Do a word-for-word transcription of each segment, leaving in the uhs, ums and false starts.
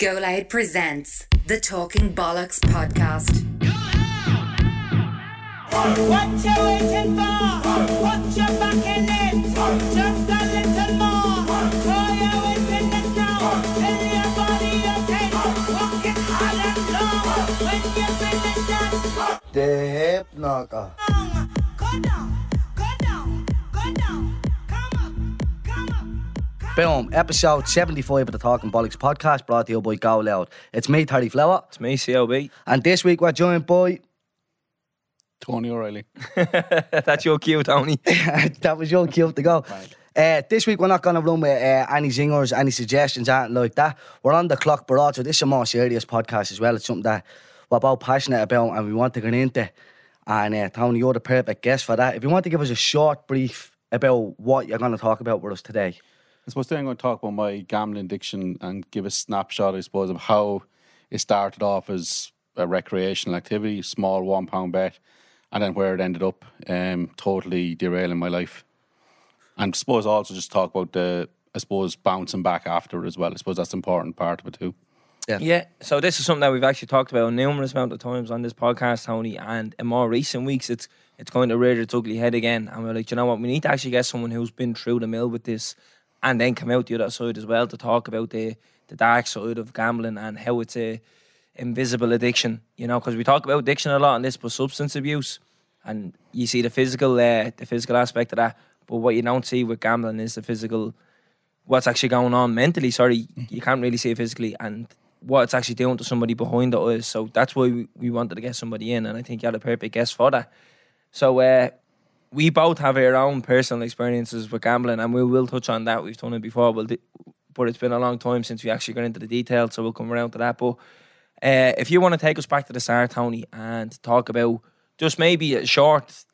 Go Loud presents the Talking Bollocks podcast. Go Loud! What you waiting for? What you backing in? Just a little more. Throw your whip in the snow. Fill your body up in. Walking hard and long. When you finish that. The hip knocker. Go down, go down, go down. Boom, episode seventy-five of the Talking Bollocks podcast, brought to you by Go Loud. It's me, Paddy Power. It's me, C L B. And this week we're joined by... Tony O'Reilly. That's your cue, Tony. That was your cue to go. Right. Uh, this week we're not going to run with uh, any zingers, any suggestions, anything like that. We're on the clock, but also this is a more serious podcast as well. It's something that we're both passionate about and we want to get into. And uh, Tony, you're the perfect guest for that. If you want to give us a short brief about what you're going to talk about with us today... I suppose today I'm going to talk about my gambling addiction and give a snapshot, I suppose, of how it started off as a recreational activity, small one pound bet, and then where it ended up, um, totally derailing my life. And I suppose also just talk about the, I suppose, bouncing back after it as well. I suppose that's an important part of it too. Yeah. yeah, so this is something that we've actually talked about numerous amount of times on this podcast, Tony, and in more recent weeks, it's it's going to rear its ugly head again. And we're like, you know what, we need to actually get someone who's been through the mill with this and then come out the other side as well to talk about the, the dark side of gambling and how it's a invisible addiction, you know, because we talk about addiction a lot on this, but substance abuse, and you see the physical uh, the physical aspect of that, but what you don't see with gambling is the physical, what's actually going on mentally, sorry, you can't really see it physically, and what it's actually doing to somebody behind the eyes, so that's why we, we wanted to get somebody in, and I think you're the perfect guest for that. So, uh, we both have our own personal experiences with gambling, and we will touch on that. We've done it before, we'll do, but it's been a long time since we actually got into the details, so we'll come around to that. But uh, if you want to take us back to the start, Tony, and talk about just maybe a short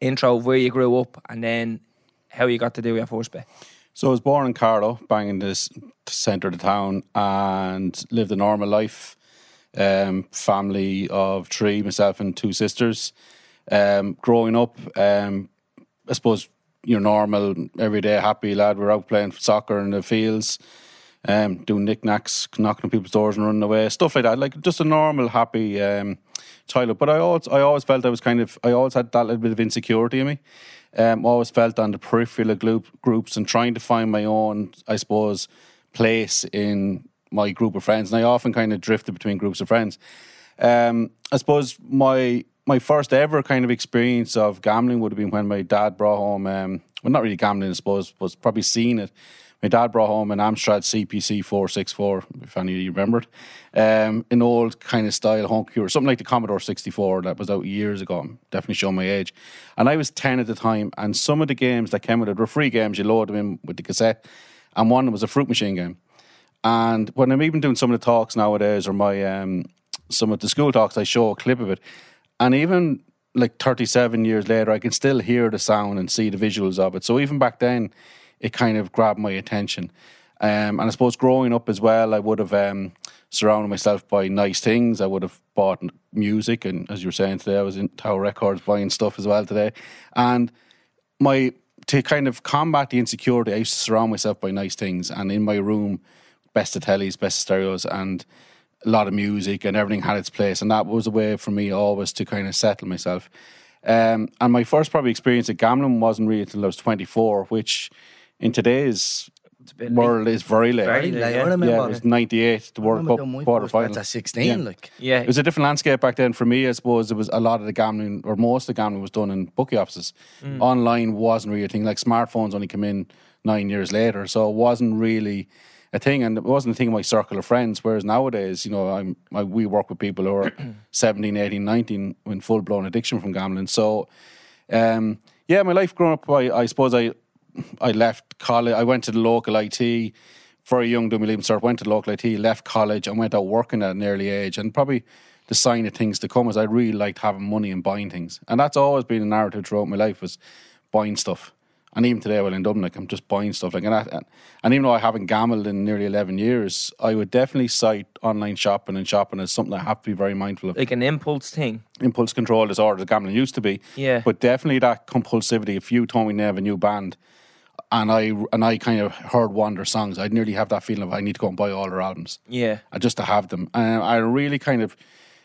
intro of where you grew up and then how you got to do your first bet. So I was born in Carlow, bang in the centre of the town, and lived a normal life. Um, family of three, myself and two sisters. Um, growing up, um, I suppose your normal, everyday happy lad. We're out playing soccer in the fields, um, doing knickknacks, knocking on people's doors and running away, stuff like that. Like just a normal, happy um, childhood. But I always, I always felt I was kind of, I always had that little bit of insecurity in me. Um, always felt on the peripheral of group, groups and trying to find my own, I suppose, place in my group of friends. And I often kind of drifted between groups of friends. Um, I suppose my. My first ever kind of experience of gambling would have been when my dad brought home, um, well, not really gambling, I suppose, was probably seeing it. My dad brought home an Amstrad C P C four sixty-four, if any of you remembered, um, an old kind of style honky, or something like the Commodore sixty-four that was out years ago. I'm definitely showing my age. And I was ten at the time, and some of the games that came with it were free games. You load them in with the cassette, and one was a fruit machine game. And when I'm even doing some of the talks nowadays, or my um, some of the school talks, I show a clip of it. And even like thirty-seven years later, I can still hear the sound and see the visuals of it. So even back then, it kind of grabbed my attention. Um, and I suppose growing up as well, I would have um, surrounded myself by nice things. I would have bought music. And as you were saying today, I was in Tower Records buying stuff as well today. And my to kind of combat the insecurity, I used to surround myself by nice things. And in my room, best of tellies, best of stereos, and a lot of music, and everything had its place, and that was a way for me always to kind of settle myself. Um, and my first probably experience of gambling wasn't really until I was twenty-four, which in today's world late. Is very late. Very late. Yeah, I remember yeah, it was ninety-eight, the World Cup quarter final. That's at sixteen, yeah. like yeah. It was a different landscape back then for me. I suppose it was a lot of the gambling, or most of the gambling, was done in bookie offices. Mm. Online wasn't really a thing. Like smartphones only came in nine years later, so it wasn't really a thing, and it wasn't a thing in my circle of friends, whereas nowadays, you know, I'm I, we work with people who are seventeen, eighteen, nineteen in full-blown addiction from gambling. So um, yeah, my life growing up, I, I suppose I I left college, I went to the local I T, very young doing my leaving cert, went to the local I T, left college and went out working at an early age, and probably the sign of things to come is I really liked having money and buying things, and that's always been a narrative throughout my life, was buying stuff. And even today, while in Dublin, like, I'm just buying stuff. Like, and, I, and even though I haven't gambled in nearly eleven years, I would definitely cite online shopping and shopping as something I have to be very mindful of. Like an impulse thing. Impulse control disorder that gambling used to be. Yeah. But definitely that compulsivity. If you told me I have a new band, and I and I kind of heard one of their songs, I'd nearly have that feeling of I need to go and buy all their albums. Yeah, just to have them. And I really kind of,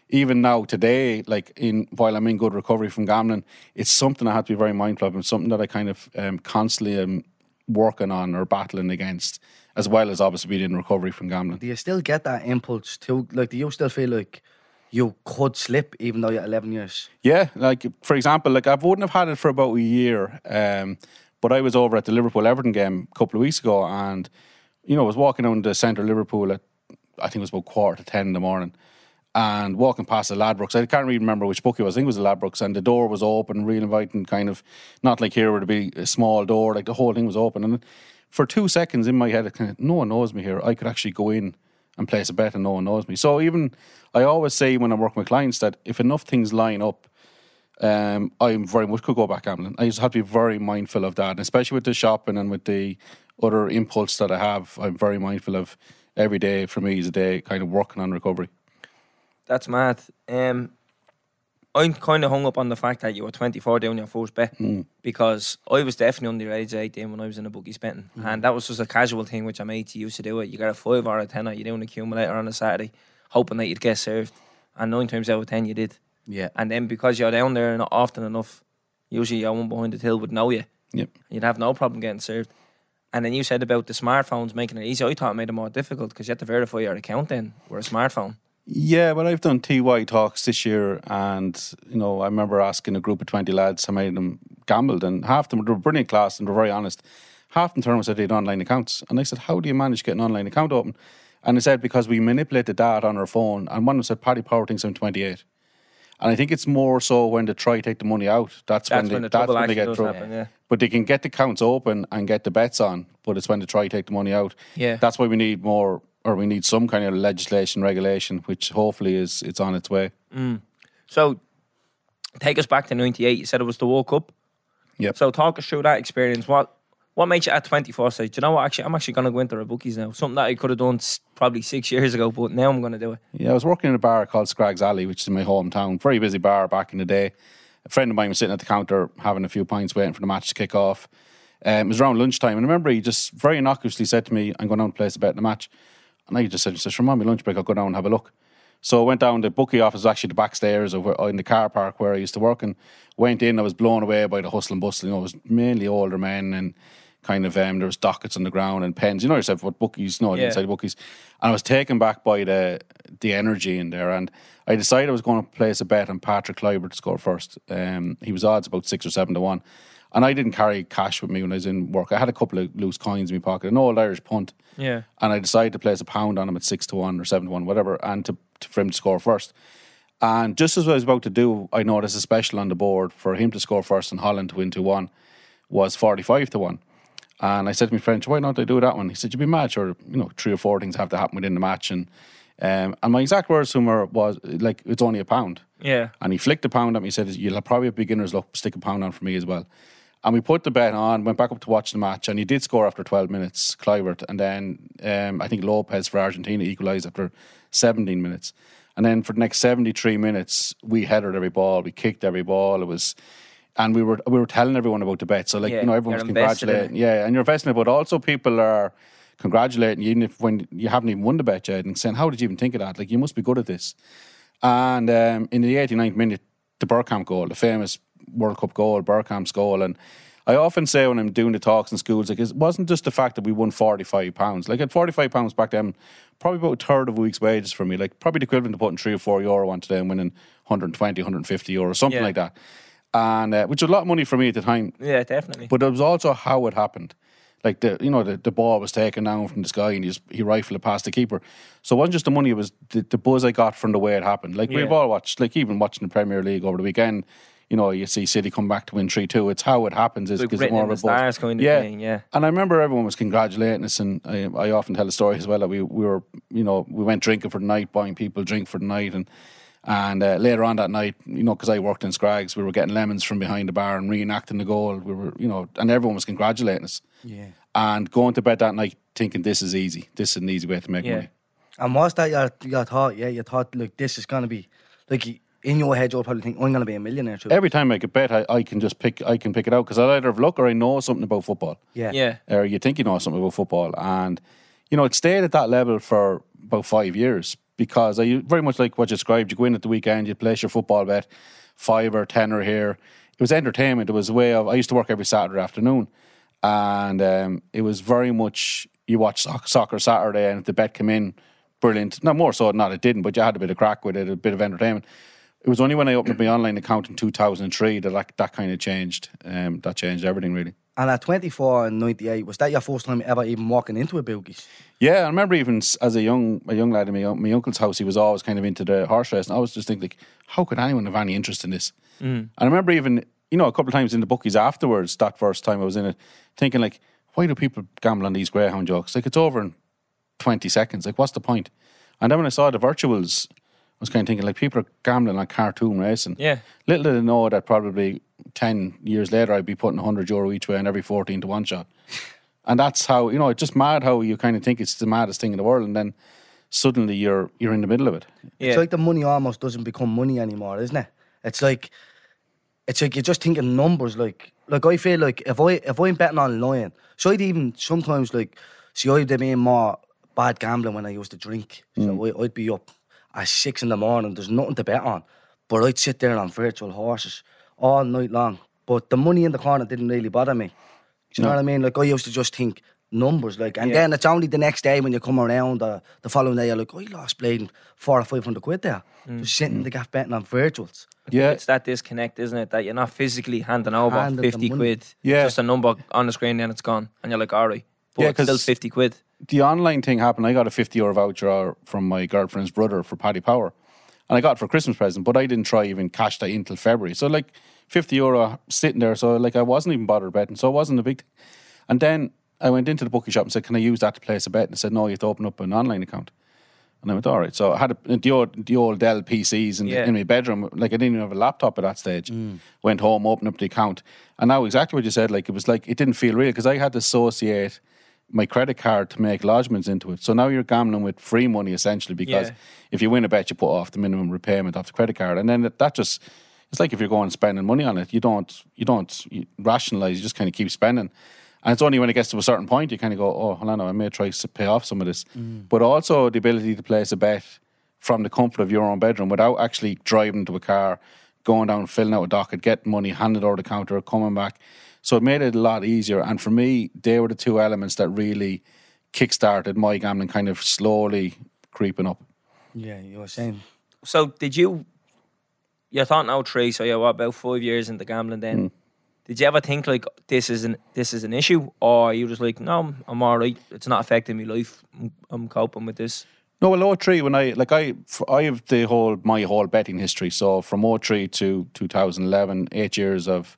even now today, like in while I'm in good recovery from gambling, it's something I had to be very mindful of, and something that I kind of um, constantly am working on or battling against, as well as obviously being in recovery from gambling. Do you still get that impulse to, like, do you still feel like you could slip even though you're eleven years? Yeah, like, for example, like I wouldn't have had it for about a year, um, but I was over at the Liverpool-Everton game a couple of weeks ago, and, you know, I was walking down the centre of Liverpool at, I think it was about quarter to ten in the morning, and walking past the Ladbrokes. I can't really remember which book it was. I think it was the Ladbrokes, and the door was open, real inviting, kind of, not like here where it'd be a small door, like the whole thing was open. And for two seconds in my head, it kind of, no one knows me here. I could actually go in and place a bet and no one knows me. So even, I always say when I work with clients that if enough things line up, um, I very much could go back gambling. I just have to be very mindful of that, and especially with the shopping and with the other impulse that I have. I'm very mindful of every day. For me is a day kind of working on recovery. That's mad. Um, I'm kind of hung up on the fact that you were twenty-four doing your first bet, mm. because I was definitely under the age of eighteen when I was in a bookies betting, mm. and that was just a casual thing which I made to used to do it. You got a five or a tenner, you do an accumulator on a Saturday, hoping that you'd get served, and nine times out of ten you did. Yeah. And then because you're down there not often enough, usually your one behind the till would know you. Yep. You'd have no problem getting served. And then you said about the smartphones making it easy. I thought it made it more difficult because you had to verify your account then with a smartphone. Yeah, well, I've done T Y talks this year, and, you know, I remember asking a group of twenty lads how many of them gambled, and half of them were a brilliant class and were very honest. Half of them turned around and said they had online accounts. And I said, how do you manage to get an online account open? And they said, because we manipulate the data on our phone. And one of them said, Paddy Power thinks I'm twenty-eight. And I think it's more so when they try to take the money out. That's, that's when they, when the that's when they get through. Happen, yeah. But they can get the accounts open and get the bets on, but it's when they try to take the money out. Yeah. That's why we need more... or we need some kind of legislation, regulation, which hopefully is it's on its way. Mm. So, take us back to ninety-eight. You said it was the World Cup. Yeah. So, talk us through that experience. What what makes you at twenty-four say, do you know what, actually, I'm actually going to go into the bookies now. Something that I could have done probably six years ago, but now I'm going to do it. Yeah, I was working in a bar called Scrags Alley, which is in my hometown. Very busy bar back in the day. A friend of mine was sitting at the counter having a few pints, waiting for the match to kick off. Um, it was around lunchtime. And I remember he just very innocuously said to me, I'm going down to place a bet in the match. And I just said, just remind me lunch break, I'll go down and have a look. So I went down the bookie office, actually the back stairs of where, in the car park where I used to work, and went in. I was blown away by the hustle and bustle. You know, it was mainly older men, and kind of um, there was dockets on the ground and pens. You know yourself what bookies, no, yeah. inside bookies. And I was taken back by the the energy in there. And I decided I was going to place a bet on Patrick Kluivert to score first. Um, he was odds about six or seven to one. And I didn't carry cash with me when I was in work. I had a couple of loose coins in my pocket, an old Irish punt. Yeah. And I decided to place a pound on him at six to one or seven to one, whatever, and to, to for him to score first. And just as I was about to do, I noticed a special on the board for him to score first and Holland to win two one was forty five to one. And I said to my friend, why not I do that one? He said, you'd be mad, sure, you know, three or four things have to happen within the match. And um, and my exact words to him was like, it's only a pound. Yeah. And he flicked a pound at me. He said, you'll probably have beginner's luck, stick a pound on for me as well. And we put the bet on, went back up to watch the match, and he did score after twelve minutes, Kluivert. And then um, I think Lopez for Argentina equalised after seventeen minutes. And then for the next seventy-three minutes, we headed every ball, we kicked every ball. It was, and we were we were telling everyone about the bet. So, like, yeah, you know, everyone's congratulating. Yeah, and you're investing it, but also people are congratulating you, even if when you haven't even won the bet yet, and saying, how did you even think of that? Like, you must be good at this. And um, in the eighty-ninth minute, the Bergkamp goal, the famous World Cup goal, Bergkamp's goal. And I often say when I'm doing the talks in schools, like, it wasn't just the fact that we won forty-five pounds. Like, at forty-five pounds back then, probably about a third of a week's wages for me, like probably the equivalent to putting three or four euro on today and winning one hundred twenty, one hundred fifty euro, something yeah. like that. And uh, which was a lot of money for me at the time. Yeah, definitely. But it was also how it happened. Like, the you know, the, the ball was taken down from the sky and he, just, he rifled it past the keeper. So it wasn't just the money, it was the, the buzz I got from the way it happened. Like, yeah. we've all watched, like, even watching the Premier League over the weekend, you know, you see City come back to win three two. It's how it happens. It's, like, it's more of a stars going to yeah. Playing, yeah. And I remember everyone was congratulating us, and I, I often tell a story as well that we, we were, you know, we went drinking for the night, buying people drink for the night, and and uh, later on that night, you know, because I worked in Scrags, we were getting lemons from behind the bar and reenacting the goal. We were, you know, and everyone was congratulating us. Yeah. And going to bed that night thinking this is easy. This is an easy way to make yeah. money. And was that your your thought? Yeah, you thought, look, this is going to be like. in your head, you'll probably think, oh, I'm going to be a millionaire too. Every time I could bet, I, I can just pick I can pick it out because I either have luck or I know something about football. Yeah. yeah. Or you think you know something about football. And, you know, it stayed at that level for about five years because I very much like what you described. You go in at the weekend, you place your football bet, five or ten or here. It was entertainment. It was a way of, I used to work every Saturday afternoon. And um, it was very much, you watch Soccer Saturday and if the bet came in, brilliant. No, more so than not, it didn't, but you had a bit of crack with it, a bit of entertainment. It was only when I opened my online account in two thousand three that that, that kind of changed. Um, that changed everything, really. And at twenty-four and ninety-eight, was that your first time ever even walking into a bookies? Yeah, I remember even as a young a young lad in my, my uncle's house, he was always kind of into the horse race. And I was just thinking, like, how could anyone have any interest in this? Mm. And I remember even, you know, a couple of times in the bookies afterwards, that first time I was in it, thinking, like, why do people gamble on these greyhound jokes? Like, it's over in twenty seconds. Like, what's the point? And then when I saw the virtuals, I was kind of thinking, like, people are gambling on cartoon racing. Yeah. Little did I know that probably ten years later, I'd be putting one hundred euro each way on every fourteen to one shot. And that's how, you know, it's just mad how you kind of think it's the maddest thing in the world. And then suddenly you're you're in the middle of it. Yeah. It's like the money almost doesn't become money anymore, isn't it? It's like, it's like you're just thinking numbers, like, like, I feel like if, I, if I'm betting on lying, so I'd even sometimes, like, see, I'd be more bad gambling when I used to drink. So mm. I, I'd be up at six in the morning. There's nothing to bet on. But I'd sit there on virtual horses all night long. But the money in the corner didn't really bother me. Do you no. know what I mean? Like, I used to just think numbers, like, and yeah. then it's only the next day when you come around or the following day, you're like, oh, you lost blading four or five hundred quid there. Mm. Just sitting mm. in the gaff betting on virtuals. Yeah, it's that disconnect, isn't it? That you're not physically handing over handing fifty quid. Yeah. It's just a number on the screen, then it's gone. And you're like, all right. But yeah, it's still fifty quid. The online thing happened. I got a fifty euro voucher from my girlfriend's brother for Paddy Power. And I got it for a Christmas present, but I didn't try even cash that in till February. So, like, fifty euro sitting there. So, like, I wasn't even bothered betting. So, it wasn't a big thing. And then I went into the bookie shop and said, can I use that to place a bet? And they said, no, you have to open up an online account. And I went, all right. So I had a, the, old, the old Dell P Cs in, yeah. in my bedroom. Like, I didn't even have a laptop at that stage. Mm. Went home, opened up the account. And now exactly what you said, like, it was like, it didn't feel real because I had to associate my credit card to make lodgements into it. So now you're gambling with free money, essentially, because yeah. if you win a bet, you put off the minimum repayment off the credit card. And then that, that just, it's like if you're going and spending money on it, you don't, you don't you rationalize, you just kind of keep spending. And it's only when it gets to a certain point you kind of go, oh, hold on, I may try to pay off some of this. Mm. But also the ability to place a bet from the comfort of your own bedroom without actually driving to a car, going down, filling out a docket, getting money, handing it over the counter, coming back. So it made it a lot easier. And for me, they were the two elements that really kickstarted my gambling kind of slowly creeping up. Yeah, you were saying. So did you, you're talking now three, so you're about five years into gambling then. Mm. Did you ever think, like, this is an this is an issue, or are you just like, no, I'm all right, it's not affecting my life, I'm, I'm coping with this? No, well, oh three, when I, like, I I have the whole, my whole betting history, so from oh three to two thousand eleven, eight years of,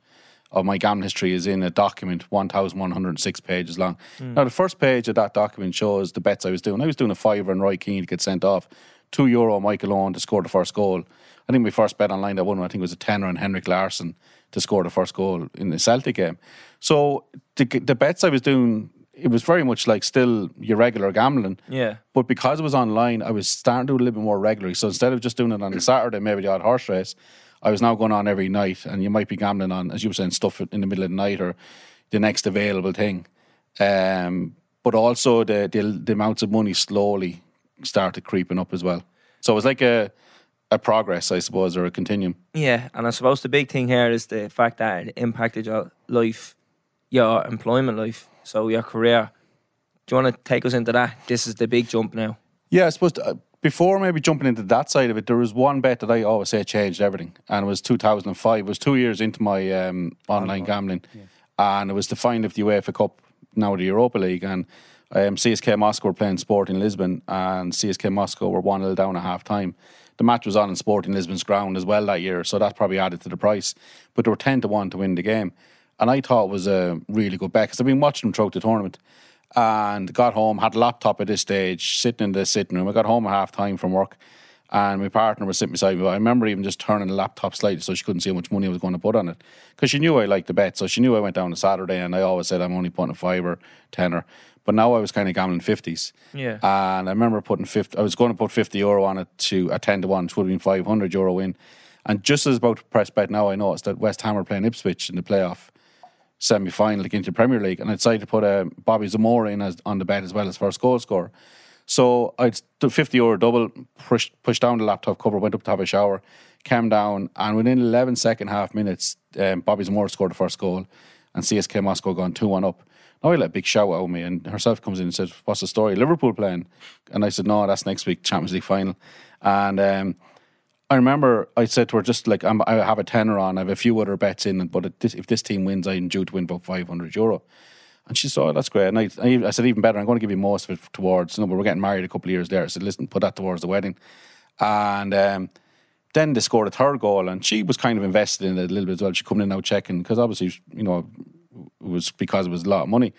of my gambling history is in a document, one thousand one hundred six pages long. Mm. Now, the first page of that document shows the bets I was doing. I was doing a fiver on Roy Keane to get sent off, two euro Michael Owen to score the first goal. I think my first bet online that won, I think it was a tenner on Henrik Larsson to score the first goal in the Celtic game. So the, the bets I was doing, it was very much like still your regular gambling. Yeah. But because it was online, I was starting to do a little bit more regularly. So instead of just doing it on a Saturday, maybe the odd horse race, I was now going on every night. And you might be gambling on, as you were saying, stuff in the middle of the night or the next available thing. Um, but also the, the, the amounts of money slowly started creeping up as well. So it was like a... a progress, I suppose, or a continuum. Yeah, and I suppose the big thing here is the fact that it impacted your life, your employment life, so your career. Do you want to take us into that? This is the big jump now. Yeah, I suppose uh, before maybe jumping into that side of it, there was one bet that I always say changed everything, and it was two thousand five. It was two years into my um, online oh, gambling, yeah. and it was the final of the UEFA Cup, now the Europa League, and um, C S K Moscow were playing Sporting Lisbon, and C S K Moscow were one nil down at half-time. The match was on in Sporting Lisbon's ground as well that year, so that probably added to the price. But they were ten to one to win the game. And I thought it was a really good bet because I've been watching them throughout the tournament and got home, had a laptop at this stage, sitting in the sitting room. I got home at half time from work and my partner was sitting beside me. I remember even just turning the laptop slightly so she couldn't see how much money I was going to put on it because she knew I liked the bet. So she knew I went down on Saturday and I always said I'm only putting a fiver, tenner. But now I was kind of gambling fifties. Yeah. And I remember putting fifty, I was going to put fifty euro on it to a ten to one, which would have been five hundred euro win. And just as about to press back now, I noticed that West Ham were playing Ipswich in the playoff semi-final against the Premier League, and I decided to put uh, Bobby Zamora in as, on the bet as well as first goal scorer. So I did fifty euro double, pushed, pushed down the laptop cover, went up to have a shower, came down, and within eleven second half minutes, um, Bobby Zamora scored the first goal, and C S K Moscow gone two one up. Now I let a big shout out of me, and herself comes in and says, "What's the story? Liverpool playing?" And I said, "No, that's next week, Champions League final." And um, I remember I said to her, just like, I'm, I have a tenner on, I have a few other bets in, but if this, if this team wins, I'm due to win about five hundred euro. And she said, "Oh, that's great." And I, I said, "Even better, I'm going to give you most of it towards, you know, we're getting married a couple of years there." I said, "Listen, put that towards the wedding." And um, then they scored a third goal, and she was kind of invested in it a little bit as well. She came in now checking, because obviously, you know, it was because it was a lot of money.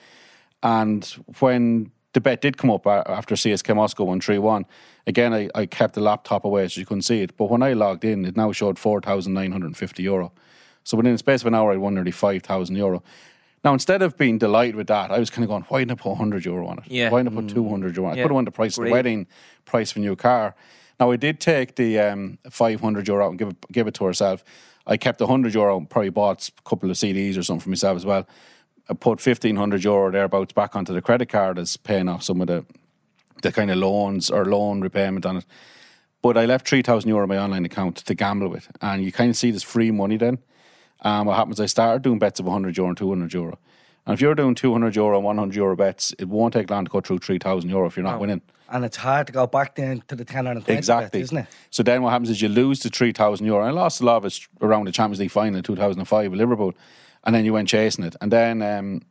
And when the bet did come up after C S K Moscow won three one, again, I, I kept the laptop away so you couldn't see it. But when I logged in, it now showed four thousand nine hundred fifty euro. So within the space of an hour, I won nearly five thousand euro. Now, instead of being delighted with that, I was kind of going, why didn't I put one hundred euro on it? Yeah. Why didn't I put two hundred euro on it? Yeah. I could have won the price of the wedding, price of a new car. Now, I did take the um, five hundred euro out and give it, give it to herself. I kept one hundred euro and probably bought a couple of C Ds or something for myself as well. I put fifteen hundred euro thereabouts back onto the credit card as paying off some of the, the kind of loans or loan repayment on it. But I left three thousand euro in my online account to gamble with. And you kind of see this free money then. And um, what happens, I started doing bets of one hundred euro and two hundred euro. And if you're doing two hundred euro and one hundred euro bets, it won't take long to go through three thousand euro if you're not oh. winning. And it's hard to go back then to the tenner and twenty exactly. bet, isn't it? So then what happens is you lose the three thousand euro. I lost a lot of it around the Champions League final in two thousand five with Liverpool. And then you went chasing it. And then um,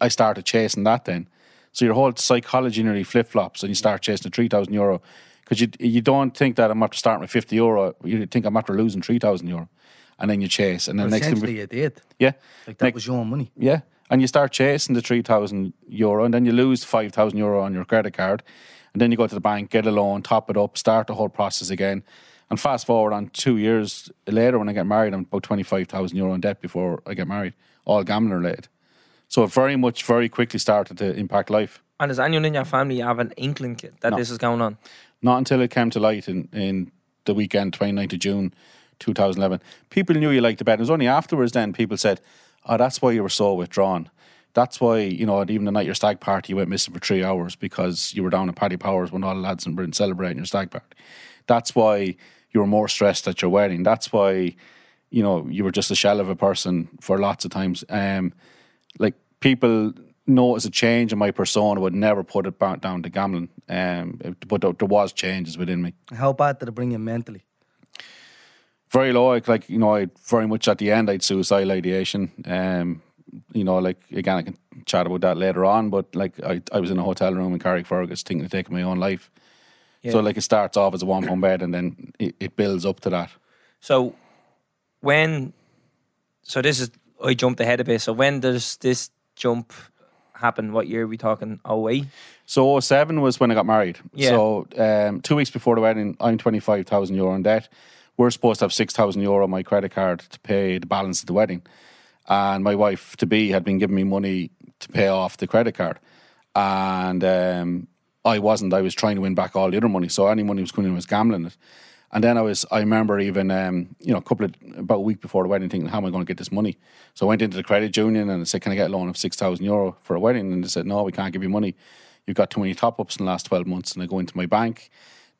I started chasing that then. So your whole psychology nearly flip-flops and you start chasing the three thousand euro. Because you, you don't think that I'm after starting with fifty euro. You think I'm after losing three thousand euro. And then you chase, and then well, next thing you did, yeah, like that next, was your money, yeah. And you start chasing the three thousand euro, and then you lose five thousand euro on your credit card, and then you go to the bank, get a loan, top it up, start the whole process again. And fast forward on two years later, when I get married, I'm about twenty five thousand euro in debt before I get married, all gambling related. So it very much, very quickly started to impact life. And does anyone in your family have an inkling that no. this is going on? Not until it came to light in, in the weekend, twenty-ninth of June. two thousand eleven. People knew you liked the bet. It was only afterwards then people said, "Oh, that's why you were so withdrawn. That's why, you know, even the night your stag party you went missing for three hours because you were down at Paddy Power's when all the lads in Britain celebrating your stag party. That's why you were more stressed at your wedding. That's why, you know, you were just a shell of a person for lots of times." Um, like people noticed a change in my persona. Would never put it back down to gambling. Um, but there was changes within me. How bad did it bring you mentally? Very low, like, like you know, I very much at the end I had suicidal ideation. Um, you know, like again, I can chat about that later on. But like, I, I was in a hotel room in Carrickfergus, thinking of taking my own life. Yeah. So like, it starts off as a one-pound bed, and then it, it builds up to that. So when, so this is I jumped ahead a bit. So when does this jump happen? What year are we talking? oh eight? So oh seven was when I got married. Yeah. So um, two weeks before the wedding, I'm twenty-five thousand euro in debt. We're supposed to have six thousand euro on my credit card to pay the balance of the wedding. And my wife-to-be had been giving me money to pay off the credit card. And um, I wasn't. I was trying to win back all the other money. So any money was coming in was gambling it. And then I was, I remember even, um, you know, a couple of, about a week before the wedding thinking, how am I going to get this money? So I went into the credit union and I said, "Can I get a loan of six thousand euro for a wedding?" And they said, "No, we can't give you money. You've got too many top-ups in the last twelve months. And I go into my bank.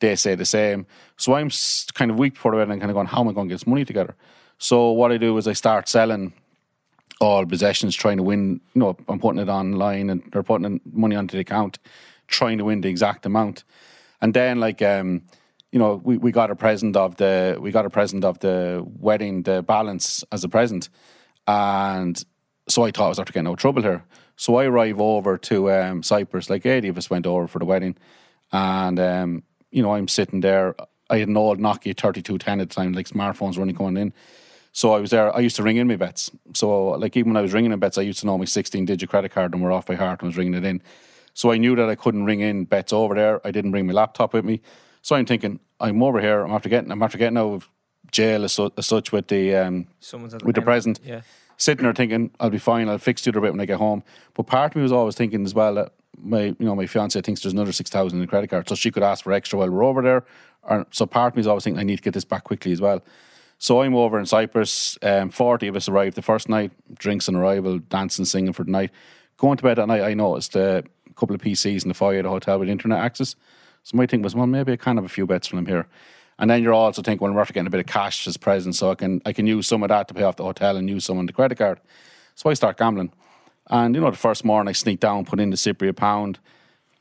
They say the same. So I'm kind of weak for it and kind of going, how am I going to get this money together? So what I do is I start selling all possessions, trying to win. You know, I'm putting it online and they're putting money onto the account, trying to win the exact amount. And then like, um, you know, we, we got a present of the, we got a present of the wedding, the balance as a present. And so I thought I was after getting no trouble here. So I arrive over to um, Cyprus, like eighty of us went over for the wedding. And, um, you know, I'm sitting there. I had an old Nokia thirty-two ten at the time, like smartphones running going in. So I was there. I used to ring in my bets. So like even when I was ringing in bets, I used to know my sixteen digit credit card and were off by heart when I was ringing it in. So I knew that I couldn't ring in bets over there. I didn't bring my laptop with me. So I'm thinking, I'm over here. I'm after getting, I'm after getting out of jail as, su- as such with the um, Someone's with the present. Yeah. Sitting there thinking, I'll be fine. I'll fix the other bit when I get home. But part of me was always thinking as well that my, you know, my fiance thinks there's another six thousand in the credit card, so she could ask for extra while we're over there. Or, so part of me is always thinking I need to get this back quickly as well. So I'm over in Cyprus. Um, forty of us arrived the first night. Drinks on arrival, dancing, singing for the night. Going to bed at night, I noticed uh, a couple of P Cs in the foyer of the hotel with internet access. So my thing was, well, maybe I can have a few bets when I'm here. And then you're also thinking, well, we're after getting a bit of cash as presents, so I can I can use some of that to pay off the hotel and use some on the credit card. So I start gambling. And, you know, the first morning I sneak down, put in the Cypriot pound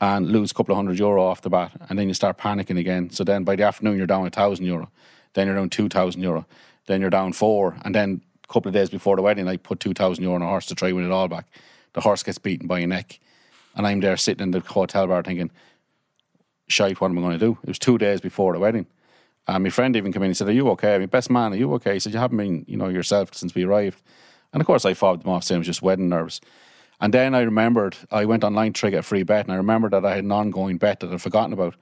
and lose a couple of hundred euro off the bat. And then you start panicking again. So then by the afternoon, you're down a thousand euro. Then you're down two thousand euro. Then you're down four. And then a couple of days before the wedding, I put two thousand euro on a horse to try and win it all back. The horse gets beaten by a neck. And I'm there sitting in the hotel bar thinking, shite, what am I going to do? It was two days before the wedding. And my friend even came in and said, are you okay? I mean, best man, are you okay? He said, you haven't been, you know, yourself since we arrived. And of course I fobbed them off saying it was just wedding nerves. And then I remembered, I went online to try to get a free bet, and I remembered that I had an ongoing bet that I'd forgotten about.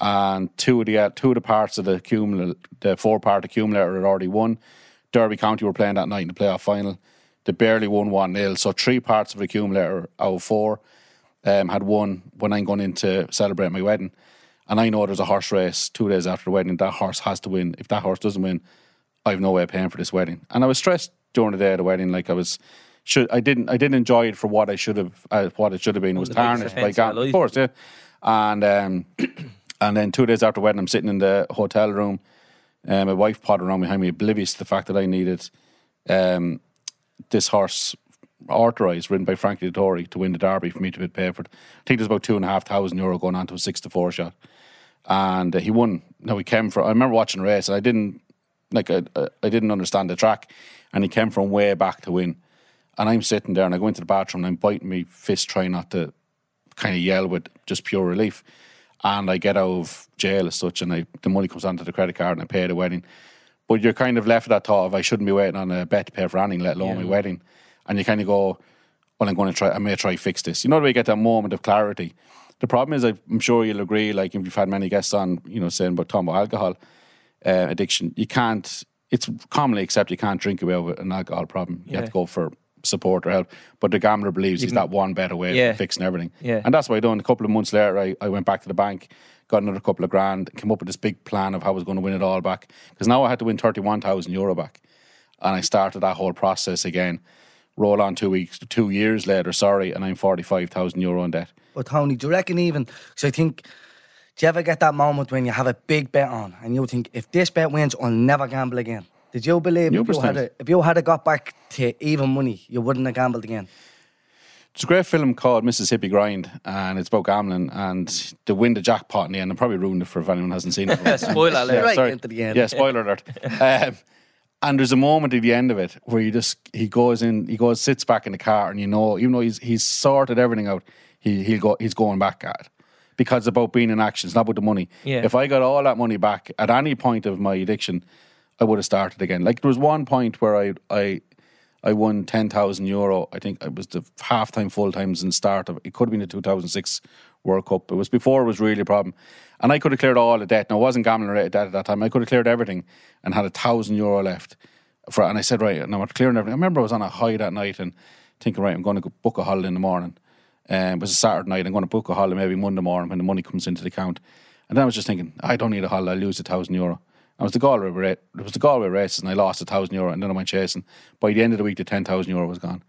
And two of the two of the parts of the cumul, the four-part accumulator had already won. Derby County were playing that night in the playoff final. They barely won one nil. So three parts of the accumulator out of four um, had won when I'm going in to celebrate my wedding. And I know there's a horse race two days after the wedding. That horse has to win. If that horse doesn't win, I have no way of paying for this wedding. And I was stressed during the day of the wedding. Like I was, should, I didn't, I didn't enjoy it for what I should have, uh, what it should have been. It was tarnished by gambling, of course, yeah. And um, and then two days after the wedding, I'm sitting in the hotel room. Um, my wife potted around behind me, oblivious to the fact that I needed um, this horse authorised, ridden by Frankie Dettori, to win the Derby for me to be paid for it. I think there's about two and a half thousand euro going on to a six to four shot, and uh, he won. Now he came from. I remember watching the race, and I didn't like. I, I didn't understand the track, and he came from way back to win. And I'm sitting there, and I go into the bathroom, and I'm biting my fist, trying not to kind of yell with just pure relief. And I get out of jail as such, and I, the money comes onto the credit card, and I pay the wedding. But you're kind of left with that thought of I shouldn't be waiting on a bet to pay for anything, let alone yeah. my wedding. And you kind of go, well, I'm going to try, I may try to fix this. You know the way you get that moment of clarity. The problem is, I'm sure you'll agree, like if you've had many guests on, you know, saying about talking about alcohol uh, addiction, you can't, it's commonly accepted you can't drink away with an alcohol problem. You yeah. have to go for support or help. But the gambler believes you he's can, that one better way yeah. of fixing everything. Yeah. And that's what I done. A couple of months later, I, I went back to the bank, got another couple of grand, came up with this big plan of how I was going to win it all back. Because now I had to win thirty-one thousand euro back. And I started that whole process again. Roll on two weeks, two years later, sorry, and I'm forty-five thousand euro in debt. But Tony, do you reckon even, because I think, do you ever get that moment when you have a big bet on and you think, if this bet wins, I'll never gamble again? Did you believe if you, had a, if you had a got back to even money, you wouldn't have gambled again? It's a great film called Mississippi Grind, and it's about gambling and they win the jackpot in the end. I'm probably ruined it for if anyone hasn't seen it. Spoiler alert. Yeah, right sorry. Into the end. Yeah, spoiler alert. Um, And there's a moment at the end of it where you just he goes in, he goes sits back in the car, and you know, even though he's he's sorted everything out, he he'll go he's going back at it because it's about being in action. It's not about the money. Yeah. If I got all that money back at any point of my addiction, I would have started again. Like there was one point where I I I won ten thousand euro. I think it was the half time, full times, and start of it could have been the two thousand six World Cup. It was before it was really a problem. And I could have cleared all the debt. Now, I wasn't gambling related debt at that time. I could have cleared everything and had a thousand euro left. For, and I said, right, now I'm clearing everything. I remember I was on a high that night and thinking, right, I'm going to go book a holiday in the morning. Um, it was a Saturday night. I'm going to book a holiday maybe Monday morning when the money comes into the account. And then I was just thinking, I don't need a holiday. I'll lose a thousand euro. It was the Galway, it was the Galway races and I lost a thousand euro and then I went chasing. By the end of the week, the ten thousand euro was gone.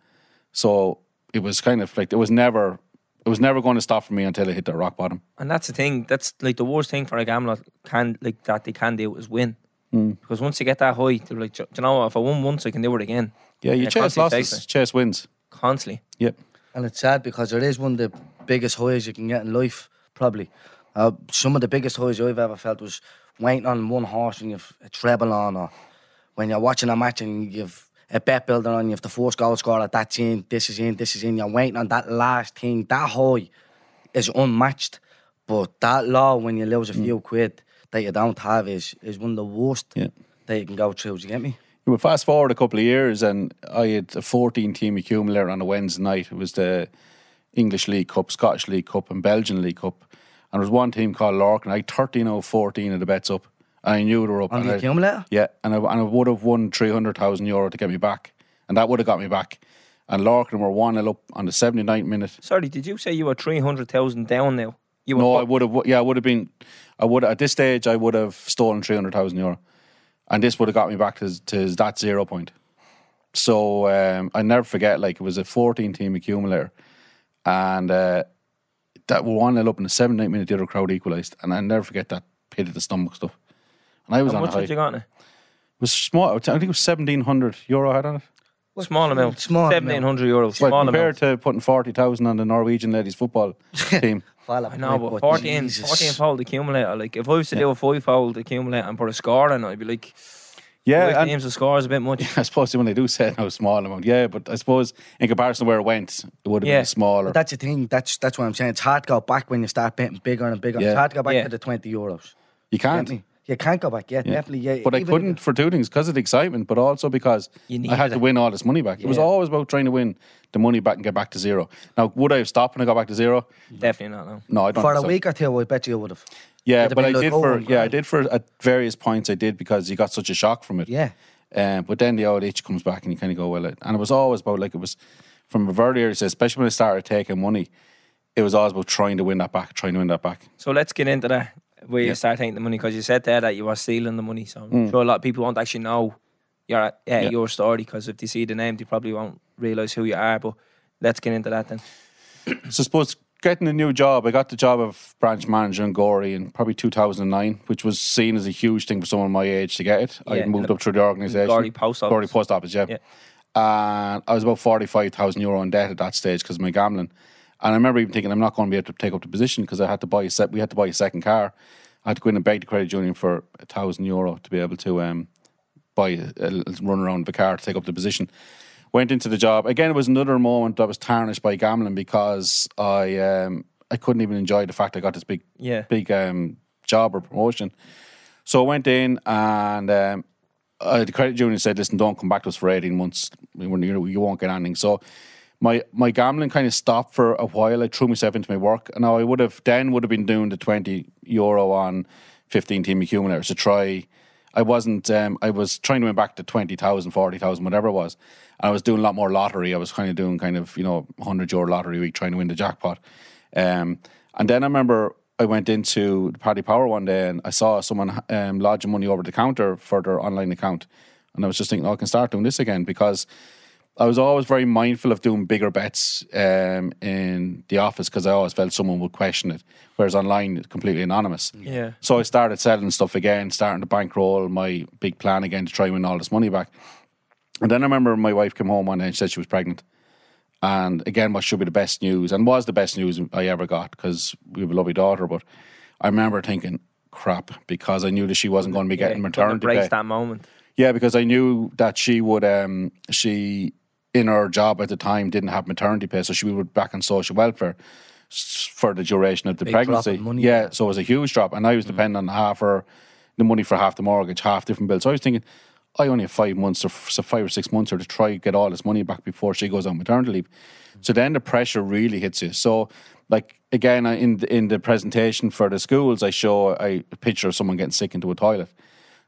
So it was kind of like, it was never... It was never going to stop for me until I hit that rock bottom. And that's the thing. That's like the worst thing for a gambler can like that they can do is win. Mm. Because once you get that high, they're like, do you know, if I won once, I can do it again. Yeah, you chase losses, chase wins. Constantly. Yep. And it's sad because it is one of the biggest highs you can get in life, probably. Uh, some of the biggest highs I've ever felt was waiting on one horse and you've a treble on, or when you're watching a match and you've a bet builder on you, if the first goal scorer, that's in, this is in, this is in, you're waiting on that last thing. That high is unmatched, but that low when you lose a few mm. quid that you don't have is is one of the worst yeah. that you can go through. Do you get me? You would fast forward a couple of years and I had a fourteen team accumulator on a Wednesday night. It was the English League Cup, Scottish League Cup and Belgian League Cup, and there was one team called Lorcan. I had thirteen out of fourteen of the bets up. I knew they were up. On the accumulator? Yeah, and I, and I would have won three hundred thousand euro to get me back. And that would have got me back. And Larkin were one nil up on the seventy-ninth minute. Sorry, did you say you were three hundred thousand down now? You no, I would have, yeah, I would have been, I would at this stage, I would have stolen three hundred thousand euro. And this would have got me back to, to that zero point. So um, I never forget, like, it was a fourteen-team accumulator. And uh, that one ended up in the seventy-ninth minute, the other crowd equalised. And I never forget that pit of the stomach stuff. And I was and on a high. How much had you got in it? It was small. I think it was seventeen hundred euro I had on it. Small amount. Small seventeen hundred euro Small like, compared amount. to putting forty thousand on the Norwegian ladies football team. Well, I know, but fourteen-fold accumulator. Like, if I was to yeah. do a five-fold accumulator and put a score in, I'd be like... Yeah, like and names of scores a bit much. Yeah, I suppose when they do say no small amount, yeah, but I suppose in comparison to where it went, it would have yeah. been smaller. But that's the thing. That's that's what I'm saying. It's hard to go back when you start betting bigger and bigger. Yeah. It's hard to go back yeah. to the twenty euros. You can't. Definitely. You can't go back. Yeah, yeah. definitely. Yeah. But Even I couldn't if, for two things, because of the excitement, but also because I had it. to win all this money back. Yeah. It was always about trying to win the money back and get back to zero. Now, would I have stopped when I got back to zero? Definitely not. No, no I don't. For a so. week or two, I bet you would have. Yeah, but I like, did oh, for yeah, I did for at various points I did because you got such a shock from it. Yeah, um, but then the old itch comes back and you kind of go well, it, and it was always about like it was from a very early stage, especially when I started taking money. It was always about trying to win that back, trying to win that back. So let's get into that where yeah. you start taking the money because you said there that you were stealing the money. So I'm mm. sure a lot of people won't actually know your uh, yeah. your story because if they see the name, they probably won't realise who you are. But let's get into that then. So I suppose. Getting a new job, I got the job of branch manager in Gorey in probably two thousand nine, which was seen as a huge thing for someone my age to get it. Yeah, I moved up through the organisation. Gorey Post Office. Gorey Post Office, yeah. yeah. And I was about forty-five thousand euro in debt at that stage because of my gambling. And I remember even thinking, I'm not going to be able to take up the position because I had to buy a set. We had to buy a second car. I had to go in and beg the credit union for one thousand euro to be able to um, buy a, a run around the car to take up the position. Went into the job. Again, it was another moment that was tarnished by gambling because I um, I couldn't even enjoy the fact I got this big yeah. big um, job or promotion. So I went in and um, uh, the credit union said, listen, don't come back to us for eighteen months. You won't get anything. So my my gambling kind of stopped for a while. I threw myself into my work. And now I would have, then would have been doing the twenty euro on fifteen team accumulators to try... I wasn't, um, I was trying to win back to twenty thousand, forty thousand, whatever it was. And I was doing a lot more lottery. I was kind of doing kind of, you know, one hundred euro lottery a week trying to win the jackpot. Um, and then I remember I went into the Paddy Power one day and I saw someone um, lodging money over the counter for their online account. And I was just thinking, oh, I can start doing this again because I was always very mindful of doing bigger bets um, in the office because I always felt someone would question it, whereas online it's completely anonymous. Yeah. So I started selling stuff again, starting to bankroll my big plan again to try and win all this money back. And then I remember my wife came home one day and she said she was pregnant. And again, what should be the best news, and was the best news I ever got because we have a lovely daughter, but I remember thinking, crap, because I knew that she wasn't going to be getting yeah, maternity pay. That moment. Yeah, because I knew that she would, um, she... in her job at the time didn't have maternity pay, so she would back on social welfare for the duration of the Big pregnancy. Money, yeah, yeah, so it was a huge drop, and I was mm. dependent on half her, the money for half the mortgage, half different bills. So I was thinking, I only have five months or so five or six months or to try to get all this money back before she goes on maternity leave. Mm. So then the pressure really hits you. So, like again, in the, in the presentation for the schools, I show a picture of someone getting sick into a toilet.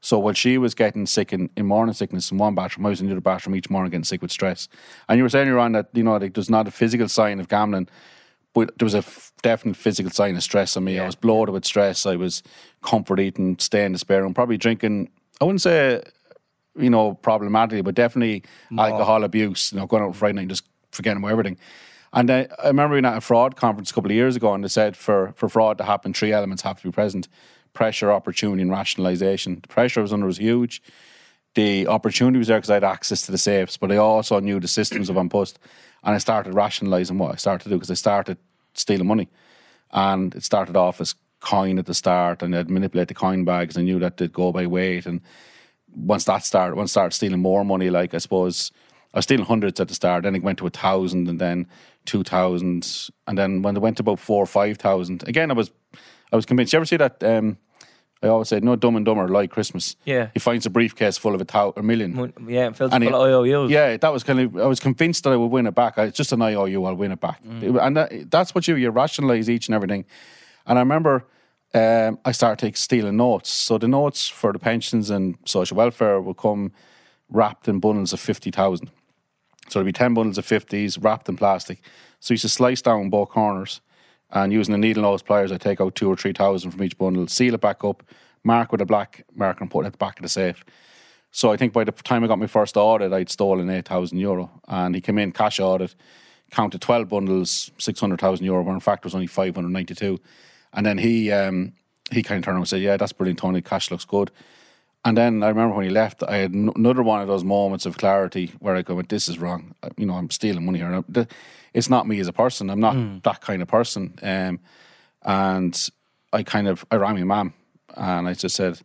So while she was getting sick in, in morning sickness in one bathroom, I was in the other bathroom each morning getting sick with stress. And you were saying, Ron, that, you know, like, there's not a physical sign of gambling, but there was a f- definite physical sign of stress on me. Yeah. I was bloated with stress. I was comfort eating, staying in the spare room, probably drinking, I wouldn't say, you know, problematically, but definitely no. alcohol abuse, you know, going out on Friday night and just forgetting about everything. And I, I remember being at a fraud conference a couple of years ago and they said for, for fraud to happen, three elements have to be present. Pressure, opportunity, and rationalisation. The pressure I was under was huge. The opportunity was there because I had access to the safes, but I also knew the systems of Unpost. And I started rationalising what I started to do because I started stealing money. And it started off as coin at the start, and I'd manipulate the coin bags. I knew that they'd go by weight. And once that started, once I started stealing more money, like I suppose I was stealing hundreds at the start, then it went to a thousand and then two thousand. And then when it went to about four or five thousand, again, I was. I was convinced. You ever see that? Um, I always say, no, Dumb and Dumber, like Christmas. Yeah. He finds a briefcase full of a, thou- a million. Yeah, and fills it full of I O Us. Yeah, that was kind of, I was convinced that I would win it back. I, it's just an I O U, I'll win it back. Mm. And that, that's what you, you rationalise each and everything. And I remember um, I started stealing notes. So the notes for the pensions and social welfare would come wrapped in bundles of fifty thousand. So there'd be ten bundles of fifties wrapped in plastic. So you used to slice down both corners. And using the needle nose pliers, I take out two or three thousand from each bundle, seal it back up, mark with a black marker and put it at the back of the safe. So I think by the time I got my first audit, I'd stolen eight thousand euro. And he came in, cash audit, counted twelve bundles, six hundred thousand euro, when in fact it was only five hundred ninety-two. And then he um, he kind of turned around and said, yeah, that's brilliant, Tony, cash looks good. And then I remember when he left, I had n- another one of those moments of clarity where I go, this is wrong. You know, I'm stealing money here. And I, it's not me as a person. I'm not mm. that kind of person. Um, and I kind of, I rang my mum and I just said,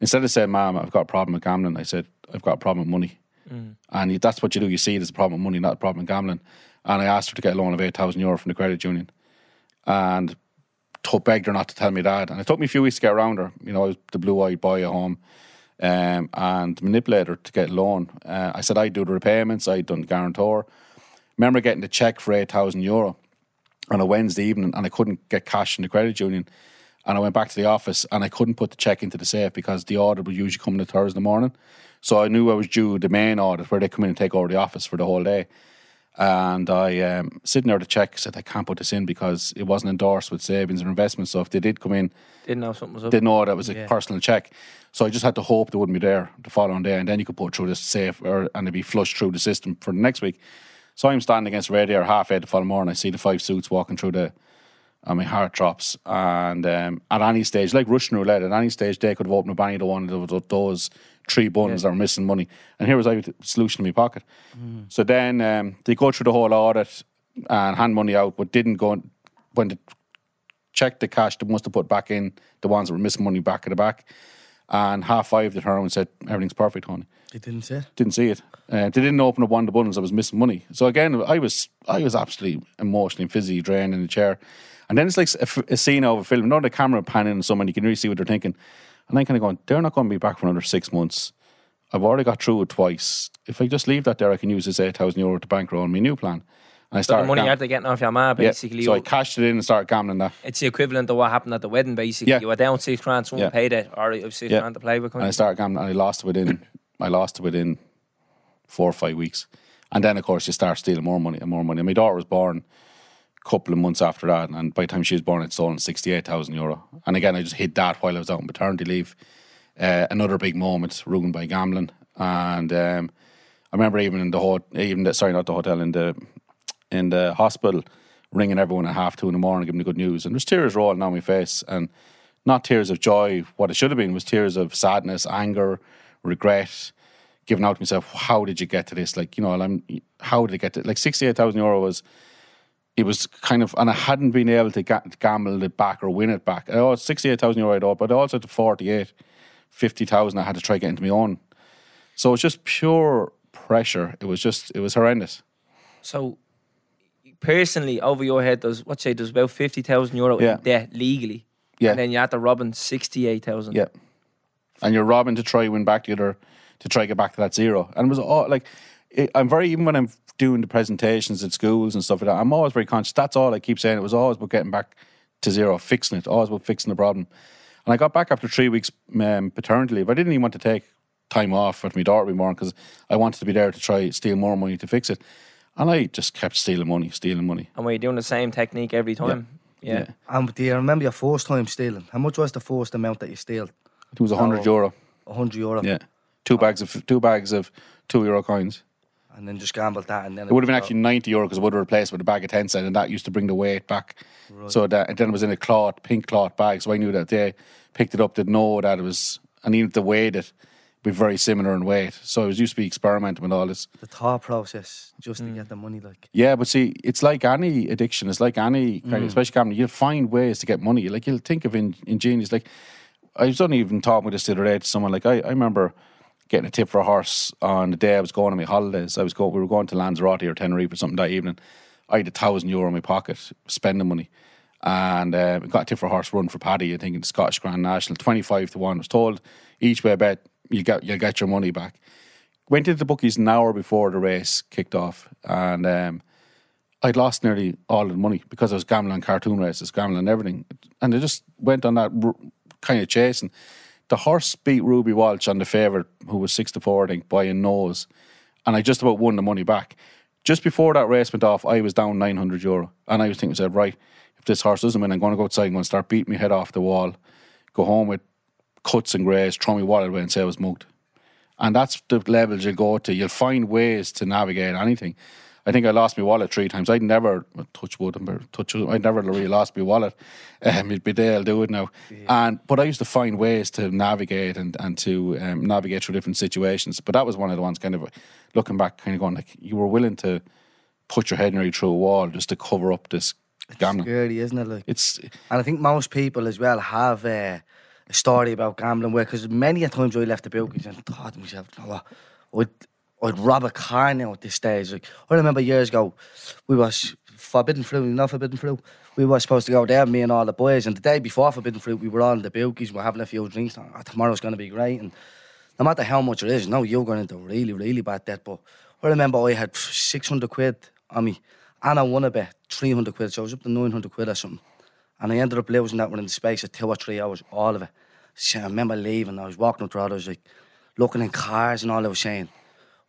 instead of saying, Mom, I've got a problem with gambling, I said, I've got a problem with money. Mm. And that's what you do. You see it as a problem with money, not a problem with gambling. And I asked her to get a loan of eight thousand euro from the credit union. And to begged her not to tell me dad. And it took me a few weeks to get around her. You know, I was the blue-eyed boy at home. Um, and manipulate her to get a loan. Uh, I said I'd do the repayments. I'd done the guarantor. Remember getting the cheque for eight thousand euro on a Wednesday evening, and I couldn't get cash in the credit union. And I went back to the office and I couldn't put the cheque into the safe because the audit was usually coming on Thursday morning. So I knew I was due the main audit where they come in and take over the office for the whole day. And I, um, sitting there with the cheque, said I can't put this in because it wasn't endorsed with savings and investments. So if they did come in, didn't know something was up. Didn't know that it was a yeah. personal cheque. So I just had to hope they wouldn't be there the following day, and then you could put it through this safe or, and it'd be flushed through the system for the next week. So I'm standing against the radio half eight the following morning. I see the five suits walking through the, and my heart drops. And um, at any stage, like Russian roulette, at any stage they could have opened a bank to one of those three bundles yeah. that were missing money. And here was I with a solution in my pocket. Mm. So then um, they go through the whole audit and hand money out, but didn't go, in, when they checked the cash, they must have put back in the ones that were missing money back at the back. And half five, they turned around and said, everything's perfect, honey. They didn't see it? Didn't see it. Uh, they didn't open up one of the bundles that was missing money. So again, I was I was absolutely emotionally and physically drained in the chair. And then it's like a, a scene out of a film. You know, the camera panning on someone, you can really see what they're thinking. And I'm kind of going, they're not going to be back for another six months. I've already got through it twice. If I just leave that there, I can use this eight thousand euro to bankroll my new plan. And I so started the money gam- you had to get off your ma, basically. Yeah. So I cashed it in and started gambling that. It's the equivalent of what happened at the wedding, basically. Yeah. You were down six grand, someone yeah. paid it, or it was six yeah. grand to play with. And I started gambling, and I lost it within, I lost it within four or five weeks. And then, of course, you start stealing more money and more money. And my daughter was born a couple of months after that, and by the time she was born, I'd stolen sixty-eight thousand euro. And again, I just hid that while I was out on maternity leave. Uh, another big moment ruined by gambling. And um, I remember even in the hotel, even the, sorry, not the hotel, in the in the hospital, ringing everyone at half two in the morning, giving the good news. And there's tears rolling down my face, and not tears of joy, what it should have been, was tears of sadness, anger, regret, giving out to myself, how did you get to this? Like, you know, I'm, how did I get to, like, sixty-eight thousand euro was, it was kind of, and I hadn't been able to ga- gamble it back or win it back. I was sixty-eight thousand euro I'd owe, but I also had to forty-eight, fifty thousand I had to try getting to my own. So it was just pure pressure. It was just, it was horrendous. So, personally, over your head, there's what say there's about fifty thousand euro yeah. in debt legally, yeah. and then you had to rob in sixty eight thousand. Yeah, and you're robbing to try win back the other, to try get back to that zero. And it was all like, it, I'm very even when I'm doing the presentations at schools and stuff like that, I'm always very conscious. That's all I keep saying. It was always about getting back to zero, fixing it, always about fixing the problem. And I got back after three weeks um, paternity leave. I didn't even want to take time off with my daughter every morning because I wanted to be there to try steal more money to fix it. And I just kept stealing money, stealing money. And were you doing the same technique every time? Yeah. yeah. And do you remember your first time stealing? How much was the first amount that you stole? It was one hundred euro. one hundred euro? Yeah. Two oh. bags of two bags of two euro coins. And then just gambled that. And then it, it would have been out. Actually ninety euro because it would have replaced with a bag of ten cent, and that used to bring the weight back. Right. So that, and then it was in a cloth, pink cloth bag. So I knew that they picked it up, didn't know that it was, and even the weight it. Be very similar in weight. So I was used to be experimenting with all this. The thought process just to mm. get the money, like. Yeah, but see, it's like any addiction. It's like any, kind mm. of, especially gambling, you'll find ways to get money. Like, you'll think of in, ingenious, like, I was only even talking with this the other day to someone, like, I, I remember getting a tip for a horse on the day I was going on my holidays. I was going, we were going to Lanzarote or Tenerife or something that evening. I had a thousand euro in my pocket, spending money. And uh, got a tip for a horse run for Paddy, I think, in the Scottish Grand National, twenty-five to one. I was told, each way bet, you get you get your money back. Went into the bookies an hour before the race kicked off, and um, I'd lost nearly all the money because I was gambling on cartoon races, gambling on everything, and I just went on that r- kind of chasing. The horse beat Ruby Walsh on the favourite, who was six to four, I think, by a nose, and I just about won the money back. Just before that race went off, I was down nine hundred euro, and I was thinking, said, right, if this horse doesn't win, I'm going to go outside and go and start beating my head off the wall, go home with cuts and greys, throw me wallet away and say I was mugged. And that's the levels you go to. You'll find ways to navigate anything. I think I lost my wallet three times. I'd never, touch wood, touch wood, I'd never really lost my wallet. Um, it'd be there, I'll do it now. Yeah. And But I used to find ways to navigate and, and to um, navigate through different situations. But that was one of the ones kind of, looking back, kind of going like, you were willing to put your head nearly through a wall just to cover up this gambling. It's scary, isn't it? Like, it's, and I think most people as well have... Uh, a story about gambling where, because many a times I left the building and thought to myself, you know what, I'd, I'd rob a car now at this stage. Like, I remember years ago, we was Forbidden Fruit, you know Forbidden Fruit? We were supposed to go there, me and all the boys, and the day before Forbidden Fruit, we were all in the buildings, we were having a few drinks, and, oh, tomorrow's going to be great, and no matter how much it is, no, you're going into really, really bad debt, but I remember I had six hundred quid on me, and I won a bet, three hundred quid, so I was up to nine hundred quid or something. And I ended up losing that within the space of two or three hours, all of it. So I remember leaving, I was walking up the road, I was like, looking in cars and all, I was saying,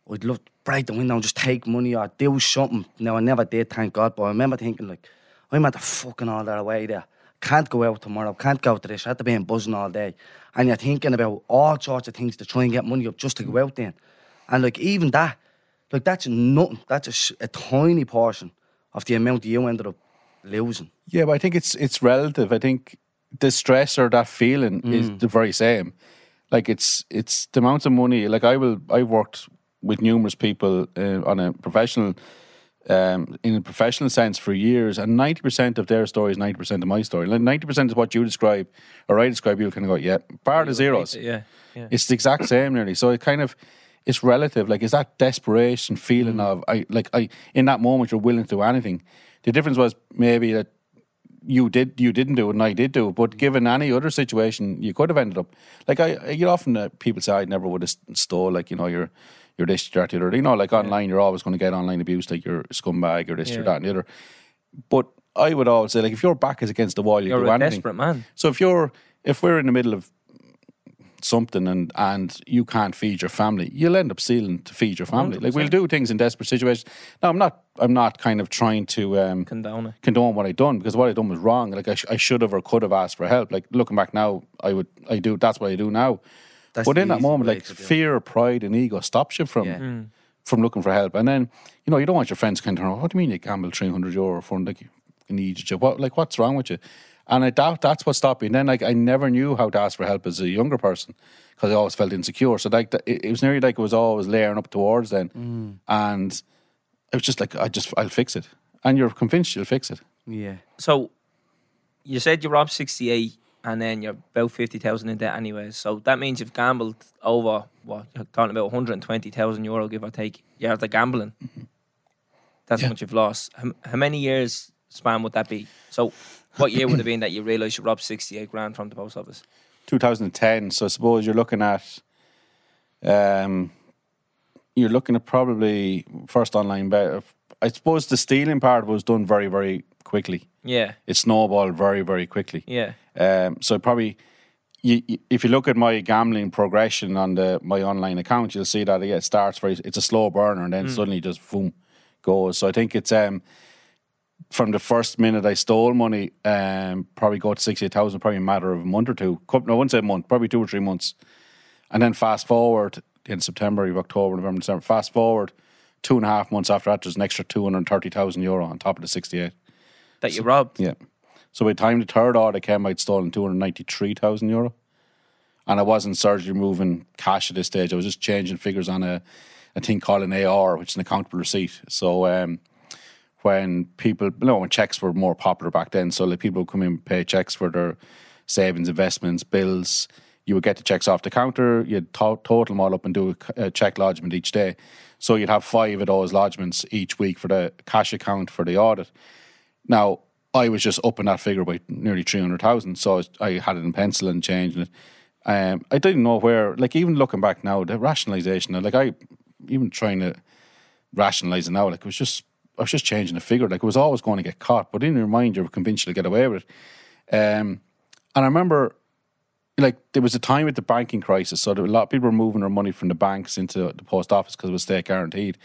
I'd love to break the window and just take money or do something. Now, I never did, thank God, but I remember thinking, like, I'm at the fucking all that away there. Can't go out tomorrow, can't go to this, I had to be in buzzing all day. And you're thinking about all sorts of things to try and get money up just to go out then. And, like, even that, like, that's nothing. That's a, a tiny portion of the amount you ended up losing. Yeah, but I think it's it's relative. I think the stress or that feeling mm. is the very same. Like it's it's the amount of money. Like I will, I've worked with numerous people uh, on a professional, um, in a professional sense for years, and ninety percent of their story is ninety percent of my story. Like ninety percent of what you describe or I describe, you kind of go, yeah, bar the zeros. It, yeah, yeah, it's the exact same nearly. So it kind of. It's relative. Like, is that desperation feeling of, I like, I in that moment you're willing to do anything. The difference was maybe that you did, you didn't do it, and I did do it. But given any other situation, you could have ended up like I. You often uh, people say I never would have stole. Like, you know, you're you're this, you're that, the other. You know, like online, you're always going to get online abuse. Like you're a scumbag, or this, yeah. you're that, and the other. But I would always say, like, if your back is against the wall, you you're do a anything. Desperate man. So if you're if we're in the middle of something and and you can't feed your family, you'll end up stealing to feed your family. one hundred percent. Like, we'll do things in desperate situations. Now, I'm not I'm not kind of trying to um, condone it. condone what I done, because what I done was wrong. Like I, sh- I should have or could have asked for help. Like, looking back now, I would I do that's what I do now. That's but in that moment, like, fear, pride, and ego stops you from yeah. mm. from looking for help. And then, you know, you don't want your friends kind of turn, what do you mean you gambled three hundred euro for like you need you? What like what's wrong with you? And I doubt that's what stopped me. And then, like, I never knew how to ask for help as a younger person because I always felt insecure. So, like, it was nearly like it was always layering up towards then. Mm. And it was just like, I just, I'll fix it. And you're convinced you'll fix it. Yeah. So, you said you robbed sixty-eight and then you're about fifty thousand in debt anyway. So, that means you've gambled over, what, you're talking about one hundred twenty thousand euro, give or take. You're after gambling. Mm-hmm. That's yeah. what you've lost. How, how many years span would that be? So, what year would it have been that you realised you robbed sixty-eight grand from the post office? two thousand ten. So I suppose you're looking at, um, you're looking at probably first online bet. I suppose the stealing part was done very, very quickly. Yeah. It snowballed very, very quickly. Yeah. Um, so probably, you, you, if you look at my gambling progression on the my online account, you'll see that it starts very, it's a slow burner and then mm. suddenly just boom, goes. So I think it's... Um, from the first minute I stole money, um, probably got sixty thousand, probably a matter of a month or two. No, I wouldn't say a month, probably two or three months. And then fast forward in September, October, November, December, fast forward two and a half months after that, there's an extra two hundred thirty thousand euro on top of the sixty-eight. That so, you robbed? Yeah. So by the time the third order came, I'd stolen two hundred ninety-three thousand euro. And I wasn't surgically moving cash at this stage. I was just changing figures on a, a thing called an A R, which is an accountable receipt. So, um, when people, you know, when checks were more popular back then, so like people would come in and pay checks for their savings, investments, bills. You would get the checks off the counter, you'd to- total them all up and do a, a check lodgement each day. So you'd have five of those lodgements each week for the cash account for the audit. Now, I was just upping that figure by nearly three hundred thousand, so I, was, I had it in pencil and changing it. Um, I didn't know where, like even looking back now, the rationalisation, like I, even trying to rationalise it now, like it was just, I was just changing the figure. Like, it was always going to get caught, but in your mind, you were convinced you'll get away with it. Um, and I remember, like, there was a time with the banking crisis, so there were a lot of people were moving their money from the banks into the post office because it was state guaranteed.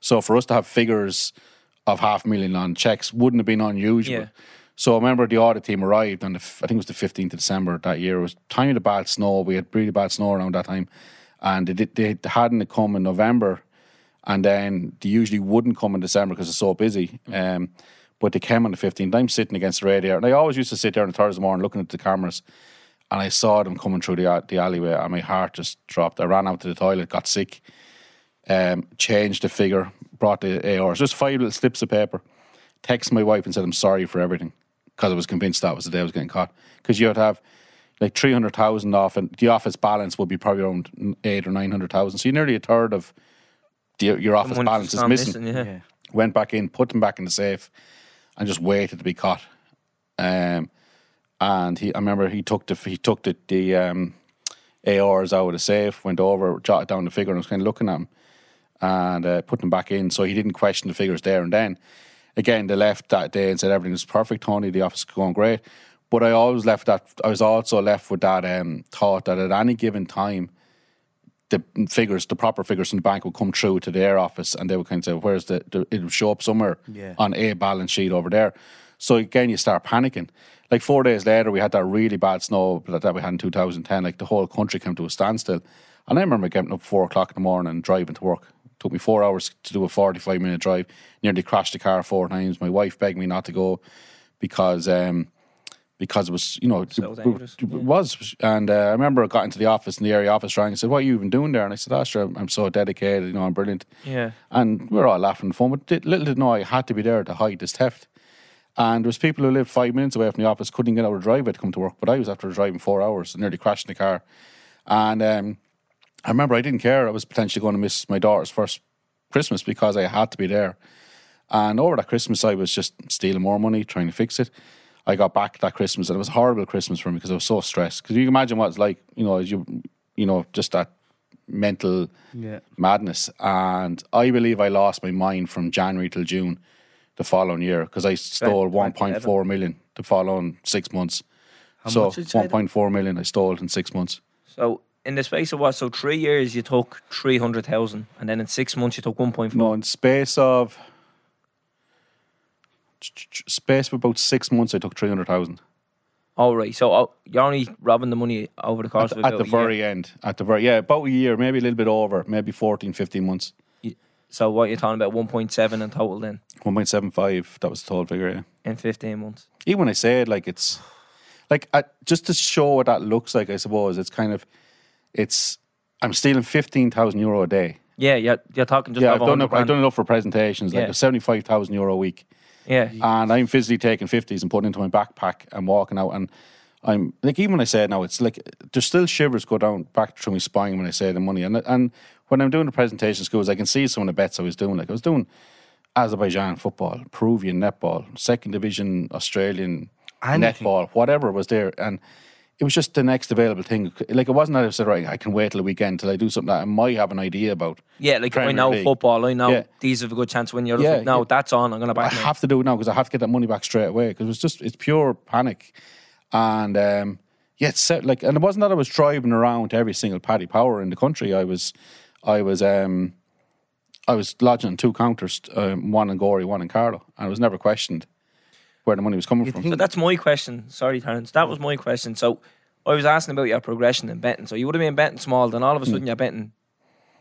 So for us to have figures of half a million on checks wouldn't have been unusual. Yeah. So I remember the audit team arrived on the, I think it was the fifteenth of December that year. It was time of the bad snow. We had really bad snow around that time. And they, did, they hadn't come in November. And then they usually wouldn't come in December because it's so busy. Um, but they came on the fifteenth. I'm sitting against the radiator. And I always used to sit there on a Thursday morning looking at the cameras. And I saw them coming through the, the alleyway. And my heart just dropped. I ran out to the toilet, got sick. Um, changed the figure, brought the A Rs. Just five little slips of paper. Texted my wife and said, I'm sorry for everything. Because I was convinced that was the day I was getting caught. Because you would have like three hundred thousand off, and the office balance would be probably around eight or nine hundred thousand. So you're nearly a third of the, your office Someone balance is missing. missing yeah. Went back in, put them back in the safe, and just waited to be caught. Um, and he, I remember he took the he took the, the um, A Rs out of the safe, went over, jotted down the figure, and I was kind of looking at him, and uh, put them back in. So he didn't question the figures there and then. Again, they left that day and said everything was perfect, Tony, the office was going great. But I always left that, I was also left with that um, thought that at any given time, the figures, the proper figures from the bank would come through to their office, and they would kind of say, where's the, the it would show up somewhere yeah. on a balance sheet over there. So again, you start panicking. Like four days later, we had that really bad snow that we had in two thousand ten. Like the whole country came to a standstill. And I remember getting up at four o'clock in the morning and driving to work. Took me four hours to do a forty-five minute drive. Nearly crashed the car four times. My wife begged me not to go because um, because it was, you know, so it, it yeah. was. And uh, I remember I got into the office and the area office rang and said, what are you even doing there? And I said, oh, sure, I'm so dedicated, you know, I'm brilliant. Yeah. And we were all laughing at the phone, but little did know I had to be there to hide this theft. And there was people who lived five minutes away from the office, couldn't get out of the driveway to come to work, but I was after driving four hours and nearly crashed the car. And um, I remember I didn't care. I was potentially going to miss my daughter's first Christmas because I had to be there. And over that Christmas, I was just stealing more money, trying to fix it. I got back that Christmas, and it was a horrible Christmas for me because I was so stressed. Because you can imagine what it's like, you know, you you know, just that mental yeah. madness. And I believe I lost my mind from January till June the following year because I stole one point four million the following six months. How so one point four million I stole in six months. So... in the space of what? So three years you took three hundred thousand and then in six months you took one point four. No, in space of... Space of about six months I took three hundred thousand. All right, so you're only robbing the money over the course at, of about At the very year. end. At the very... Yeah, about a year, maybe a little bit over. Maybe fourteen, fifteen months. So what you're talking about, one point seven in total then? one point seven five, that was the total figure, yeah. In fifteen months. Even when I say it, like it's... Like, I, just to show what that looks like, I suppose, it's kind of... It's I'm stealing fifteen thousand euro a day. Yeah, you're, you're talking just yeah. I've done, I've done enough for presentations, like yeah. seventy five thousand euro a week. Yeah, and I'm physically taking fifties and putting into my backpack and walking out. And I'm like, even when I say it now, it's like there's still shivers go down back through my spine when I say the money. And and when I'm doing the presentation schools, I can see some of the bets I was doing. Like I was doing Azerbaijan football, Peruvian netball, second division Australian Anything. netball, whatever was there, and. It was just the next available thing. Like, it wasn't that I said, right, I can wait till the weekend till I do something that I might have an idea about. Yeah, like, Premier I know League. football, I know yeah. these have a good chance to win. You're yeah, like, no, yeah. that's on, I'm going to back I me. have to do it now because I have to get that money back straight away because it's just, it's pure panic. And, um, yeah, it's set, like, and it wasn't that I was driving around to every single Paddy Power in the country. I was, I was, um, I was lodging on two counters, um, one in Gorey, one in Carlow, and I was never questioned where the money was coming You'd from. Think. So that's my question. Sorry, Terence. That was my question. So I was asking about your progression in betting. So you would have been betting small, then all of a sudden mm. you're betting,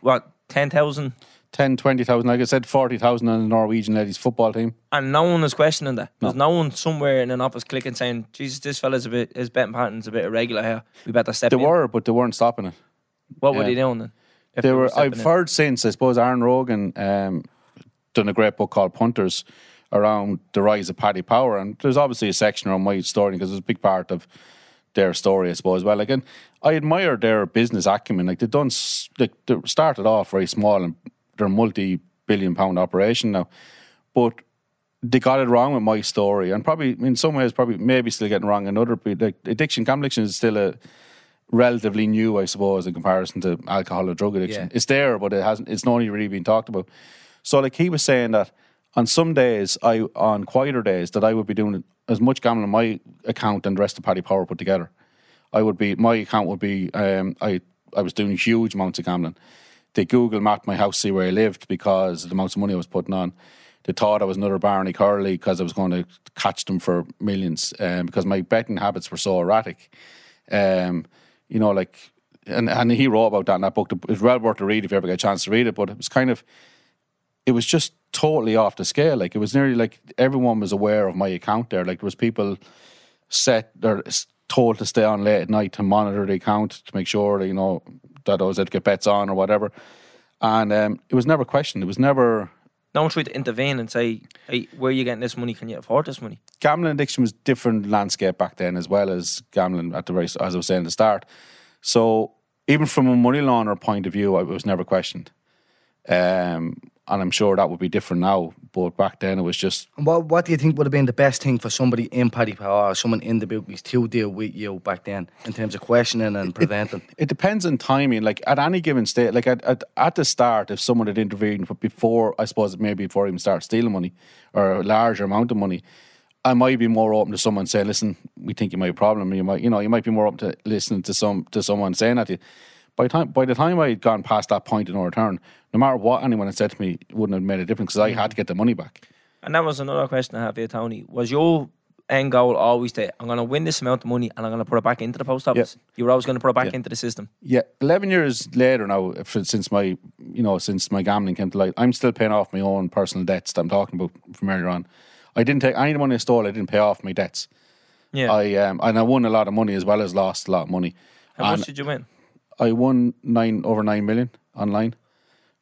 what, ten thousand? ten, twenty thousand. Like I said, forty thousand on the Norwegian ladies football team. And no one is questioning that. No. There's no one somewhere in an office clicking saying, Jesus, this fella's a bit, his betting pattern's a bit irregular here. We better step they in. They were, but they weren't stopping it. What yeah. were they doing then? They were, were I've in? heard since, I suppose, Aaron Rogan um, done a great book called Punters, around the rise of Paddy Power, and there's obviously a section around my story because it's a big part of their story, I suppose. Well, like, and I admire their business acumen. Like, they've done, like, they started off very small, and they're a multi-billion pound operation now. But they got it wrong with my story, and probably in some ways, probably maybe still getting wrong. Another, like, addiction, gambling addiction is still a relatively new, I suppose, in comparison to alcohol or drug addiction. Yeah. It's there, but it hasn't. It's not only really been talked about. So, like, he was saying that. On some days, I on quieter days, that I would be doing as much gambling on my account than the rest of Paddy Power put together. I would be, my account would be, um, I I was doing huge amounts of gambling. They Google mapped my house, see where I lived because of the amounts of money I was putting on. they thought I was another Barney Curley because I was going to catch them for millions, um, because my betting habits were so erratic. Um, you know, like, and, and he wrote about that in that book. It's well worth a read if you ever get a chance to read it, but it was kind of, it was just totally off the scale. Like, it was nearly like everyone was aware of my account there. Like, there was people set or told to stay on late at night to monitor the account to make sure that, you know, that I was able to get bets on or whatever. And um, it was never questioned. It was never... No one tried to intervene and say, hey, where are you getting this money? Can you afford this money? Gambling addiction was a different landscape back then, as well as gambling at the very, as I was saying at the start. So even from a money launderer point of view, it was never questioned. Um, and I'm sure that would be different now, but back then it was just... And what, what do you think would have been the best thing for somebody in Paddy Power or someone in the bookies to deal with you back then in terms of questioning and preventing? It, it depends on timing. Like, at any given stage, like at, at, at the start, if someone had intervened before, I suppose maybe before I even started stealing money or a larger amount of money, I might be more open to someone saying, listen, we think you might have a problem. You might, you know, you might be more open to listening to some to someone saying that to you. By time, by the time I had gone past that point in no return, no matter what anyone had said to me, it wouldn't have made a difference because I had to get the money back. And that was another question I have here, Tony. Was your end goal always to, I'm going to win this amount of money and I'm going to put it back into the post office? Yeah. You were always going to put it back yeah. into the system? Yeah. eleven years later now, since my, you know, since my gambling came to light, I'm still paying off my own personal debts that I'm talking about from earlier on. I didn't take any of the money I stole. I didn't pay off my debts. Yeah. I um, and I won a lot of money as well as lost a lot of money. How and much did you win? I won nine over nine million online,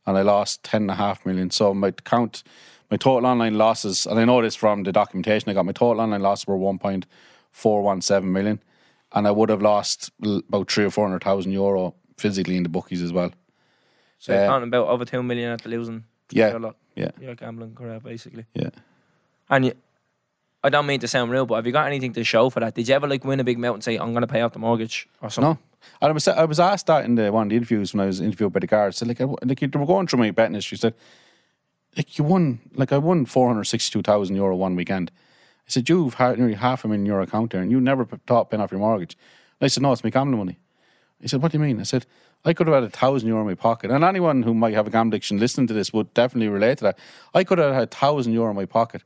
and I lost ten and a half million. So my count, my total online losses, and I know this from the documentation I got, my total online losses were one point four one seven million, and I would have lost about three or four hundred thousand euro physically in the bookies as well. So uh, you're counting about over two million after losing. Yeah, a lot. Yeah. Your gambling career, basically. Yeah. And you, I don't mean to sound real, but have you got anything to show for that? Did you ever like win a big amount and say, I'm going to pay off the mortgage or something? No. And I was I was asked that in the, one of the interviews when I was interviewed by the guards. Said like, I, like they were going through my betting history. Said like you won, like I won four hundred sixty-two thousand euro one weekend. I said you've had nearly half a million euro account there, and you never thought paying off your mortgage. And I said no, it's my gambling money. He said what do you mean? I said I could have had a thousand euro in my pocket, and anyone who might have a gambling addiction listening to this would definitely relate to that. I could have had a thousand euro in my pocket,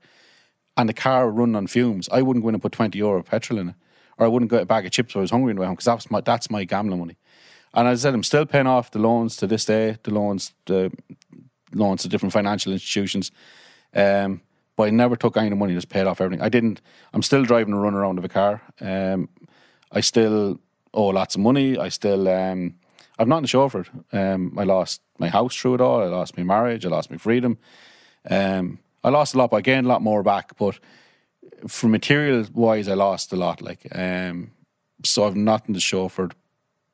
and the car would run on fumes. I wouldn't go in and put twenty euro of petrol in it. Or I wouldn't get a bag of chips if I was hungry in the way home, because that's my, that's my gambling money. And as I said, I'm still paying off the loans to this day, the loans the loans to different financial institutions. Um, but I never took any of the money, just paid off everything. I didn't, I'm still driving a runaround of a car. Um, I still owe lots of money. I still, um, I've nothing to show for it. Um, I lost my house through it all. I lost my marriage. I lost my freedom. Um, I lost a lot, but I gained a lot more back. But for material wise, I lost a lot. Like, um, so I've nothing to show for it,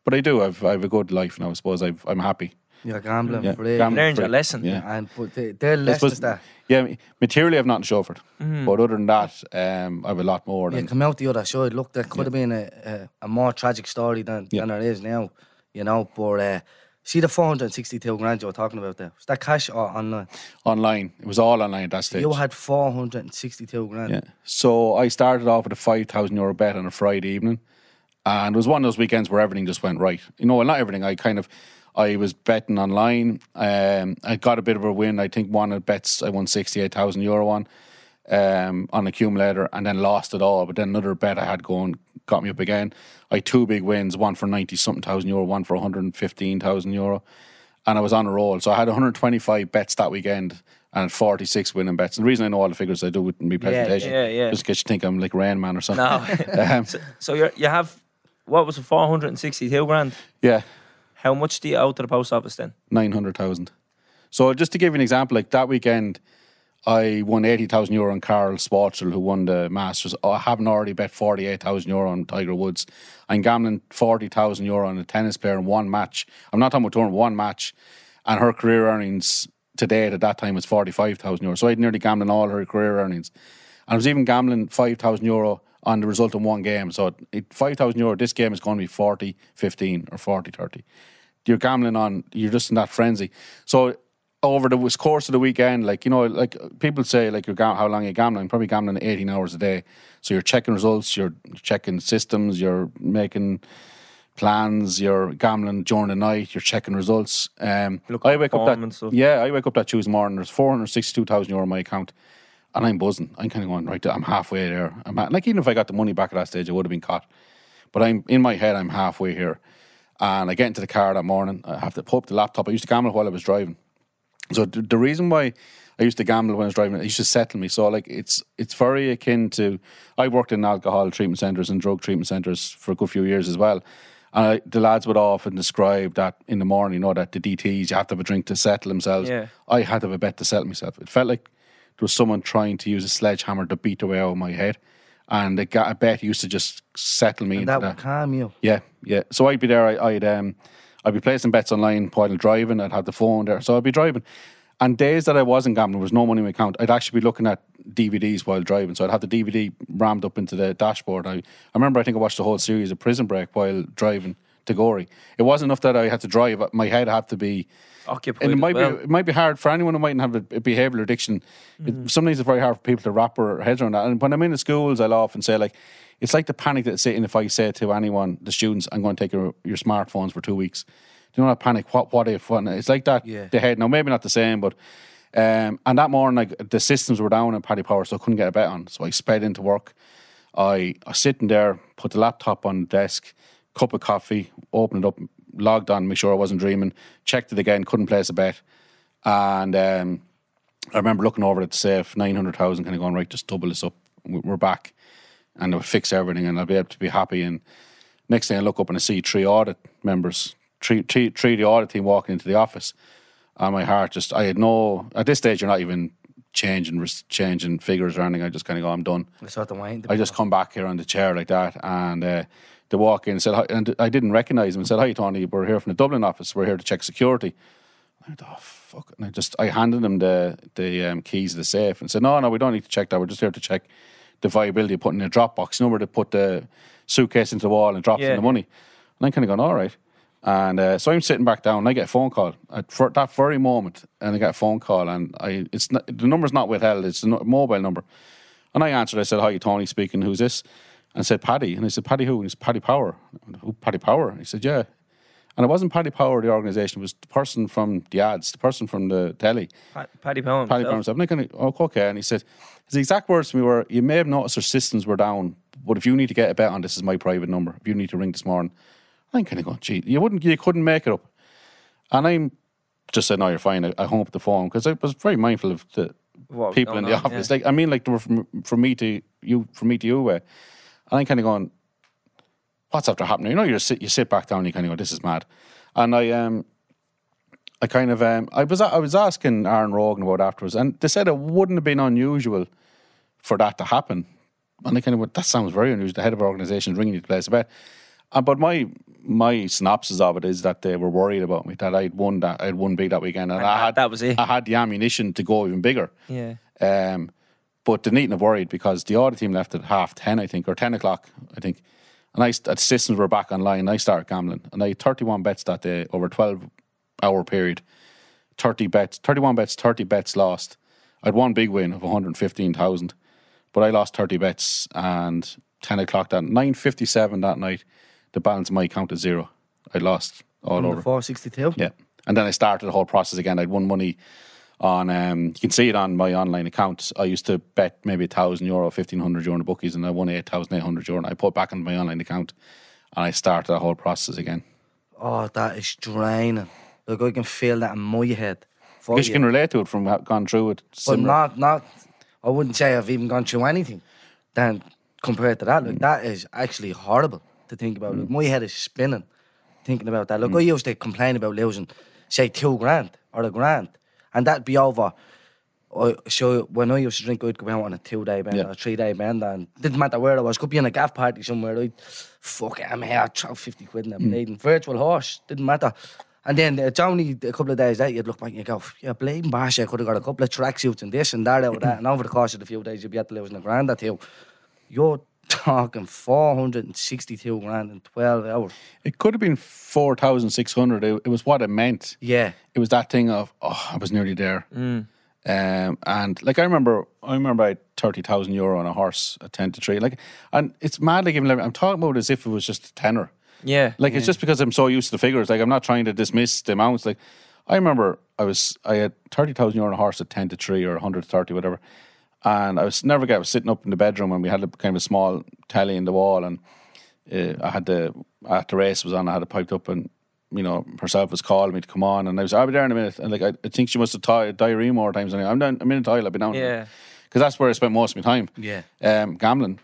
but I do. I've I've a good life now. I suppose I've, I'm happy. You're gambling, yeah, brave. Gambling, you learned your lesson, yeah. And but they, their lessons that, yeah, materially I've nothing to show for it. Mm. But other than that, um, I've a lot more. Than, yeah, come out the other side. Look, that could yeah. have been a, a a more tragic story than yeah. than it is now. You know, but uh, see the four hundred sixty-two grand you were talking about there. Was that cash or online? Online. It was all online at that stage. You had four hundred and sixty-two grand. Yeah. So I started off with a five thousand euro bet on a Friday evening, and it was one of those weekends where everything just went right. You know, well, not everything. I kind of, I was betting online. Um, I got a bit of a win. I think one of the bets I won sixty-eight thousand euro on, um, on accumulator, and then lost it all. But then another bet I had going got me up again. I had two big wins, one for ninety something thousand euro, one for one hundred fifteen thousand euro, and I was on a roll. So I had one hundred twenty-five bets that weekend and forty-six winning bets. And the reason I know all the figures I do with my presentation, yeah, yeah, yeah. just in case you think I'm like Rain Man or something. No. um, so so you you have, what was it, four hundred sixty-two grand? Yeah. How much do you owe to the post office then? nine hundred thousand. So just to give you an example, like that weekend I won eighty thousand euro on Carl Schwarzel, who won the Masters. I haven't already bet forty-eight thousand euro on Tiger Woods. I'm gambling forty thousand euro on a tennis player in one match. I'm not talking about touring, one match. And her career earnings to date at that time was forty-five thousand euro. So I'd nearly gambling all her career earnings. And I was even gambling five thousand euro on the result in one game. So five thousand euro, this game is going to be forty fifteen or forty thirty. You're gambling on, you're just in that frenzy. So over the course of the weekend, like, you know, like people say, like, you're how long are you gambling? I'm probably gambling eighteen hours a day. So you're checking results, you're checking systems, you're making plans, you're gambling during the night, you're checking results. Um, I wake up that, yeah, I wake up that Tuesday morning, there's four hundred sixty-two thousand euro in my account, and I'm buzzing. I'm kind of going, right, I'm halfway there. I'm ha- like, even if I got the money back at that stage, I would have been caught. But I'm in my head, I'm halfway here. And I get into the car that morning, I have to pull up the laptop. I used to gamble while I was driving. So th- the reason why I used to gamble when I was driving, it used to settle me. So like it's it's very akin to, I worked in alcohol treatment centres and drug treatment centres for a good few years as well. And I, the lads would often describe that in the morning, you know, that the D Ts, you have to have a drink to settle themselves. Yeah. I had to have a bet to settle myself. It felt like there was someone trying to use a sledgehammer to beat the way out of my head. And a, a bet used to just settle me. And into that would that. calm you. Yeah, yeah. So I'd be there, I, I'd... um. I'd be placing bets online while driving. I'd have the phone there. So I'd be driving. And days that I wasn't gambling, there was no money in my account, I'd actually be looking at D V Ds while driving. So I'd have the D V D rammed up into the dashboard. I, I remember, I think I watched the whole series of Prison Break while driving to Gorey. It wasn't enough that I had to drive. My head had to be... occupied. And it might, well. be, it might be hard for anyone who mightn't have a, a behavioural addiction. Mm. It, sometimes it's very hard for people to wrap their heads around that. And when I'm in the schools, I'll often say, like, it's like the panic that's sitting if I say to anyone, the students, I'm going to take your, your smartphones for two weeks. Do you know that panic? What what if? What? It's like that, yeah. The head. Now, maybe not the same, but... Um, and that morning, like, the systems were down in Paddy Power, so I couldn't get a bet on. So I sped into work. I, I was sitting there, put the laptop on the desk, cup of coffee, opened it up, logged on, make sure I wasn't dreaming, checked it again, couldn't place a bet. And um, I remember looking over at the safe, nine hundred thousand, kind of going, right, just double this up. We're back. And they'll fix everything and I'll be able to be happy. And next thing I look up and I see three audit members, three, three, three of the audit team walking into the office. And my heart just, I had no, at this stage, you're not even changing changing figures or anything. I just kind of go, I'm done. I, sort of wind I just come back here on the chair like that. And uh, they walk in and said, and I didn't recognise them, and said, hi, Tony, we're here from the Dublin office. We're here to check security. I thought, oh, fuck. And I just, I handed them the, the um, keys of the safe and said, no, no, we don't need to check that. We're just here to check the viability of putting in a drop box, you know, where they put the suitcase into the wall and drops yeah. in the money. And I'm kind of going, all right. And uh, so I'm sitting back down and I get a phone call at for that very moment. And I get a phone call and I it's not, the number's not withheld, it's a mobile number. And I answered, I said, hi, Tony speaking, who's this? And I said, Paddy. And I said, Paddy who? And he said, Paddy Power. Who, Paddy Power? And he said, yeah. And it wasn't Paddy Power, the organisation, it was the person from the ads, the person from the telly. Pat, Paddy Power Paddy Power himself. And I kind of, oh, okay. And he said, his exact words to me were, you may have noticed our systems were down, but if you need to get a bet on, this is my private number. If you need to ring this morning. I'm kind of going, gee, you, wouldn't, you couldn't make it up. And I'm just saying, no, you're fine. I, I hung up the phone because I was very mindful of the what people in the on, office. Yeah. Like, I mean, like, they were from, from me to you, from me to you. Uh, and I'm kind of going, what's after happening? You know, you sit, you sit back down and you kind of go, this is mad. And I um, I kind of, um, I was I was asking Aaron Rogan about afterwards, and they said it wouldn't have been unusual for that to happen. And I kind of went, that sounds very unusual. The head of our organisation is ringing you to place a bet. Uh, but my my synopsis of it is that they were worried about me, that I'd won that I'd won big that weekend, and, and I had that was it. I had the ammunition to go even bigger. Yeah. Um, but they needn't have worried because the audit team left at half ten, I think, or ten o'clock, I think. And I, the systems were back online. And I started gambling, and I had thirty-one bets that day over a twelve-hour period. Thirty bets, thirty-one bets, thirty bets lost. I had one big win of one hundred fifteen thousand, but I lost thirty bets. And ten o'clock that nine fifty-seven that night, the balance of my account is zero. I lost all Under over four sixty-two. Yeah, and then I started the whole process again. I'd won money on. Um, you can see it on my online accounts. I used to bet maybe a thousand euro, fifteen hundred euro in the bookies, and I won eight thousand eight hundred euro. And I put it back into my online account, and I started the whole process again. Oh, that is draining. Look, I can feel that in my head. I guess you can relate to it from gone through it. Similar. But not, not. I wouldn't say I've even gone through anything. Then compared to that, look, mm. that is actually horrible to think about. Look, my head is spinning thinking about that. Look, mm. I used to complain about losing, say, two grand or a grand, and that'd be over. I, so when I used to drink, I'd go out on a two-day bender, yeah. or a three-day bender, and didn't matter where I was. Could be in a gaff party somewhere. I'd, fuck it, I'm here, I'd throw fifty quid in a bleeding mm. virtual horse. Didn't matter. And then it's only a couple of days later, you'd look back and you go, yeah, bleeding bash, I could have got a couple of tracksuits and this and that out of that. And over the course of a few days, you'd be at losing a grand or two. You're talking four hundred sixty-two grand in twelve hours. It could have been four thousand six hundred. It, it was what it meant. Yeah. It was that thing of, oh, I was nearly there. Mm. Um, and like I remember, I remember I had thirty thousand euro on a horse at ten to three. Like, and it's mad, like, even, I'm talking about it as if it was just a tenner. Yeah. Like, yeah. It's just because I'm so used to the figures. Like, I'm not trying to dismiss the amounts. Like, I remember I was, I had thirty thousand euro on a horse at ten to three or one hundred thirty, whatever. And I was never, I was sitting up in the bedroom and we had a kind of a small telly in the wall. And uh, I had the, after the race was on, I had it piped up and, you know, herself was calling me to come on. And I was, I'll be there in a minute. And like, I, I think she must have t- diarrhea more times than I, I'm down, I'm in the toilet, I've been down. Yeah. Because that's where I spent most of my time. Yeah. Um, gambling.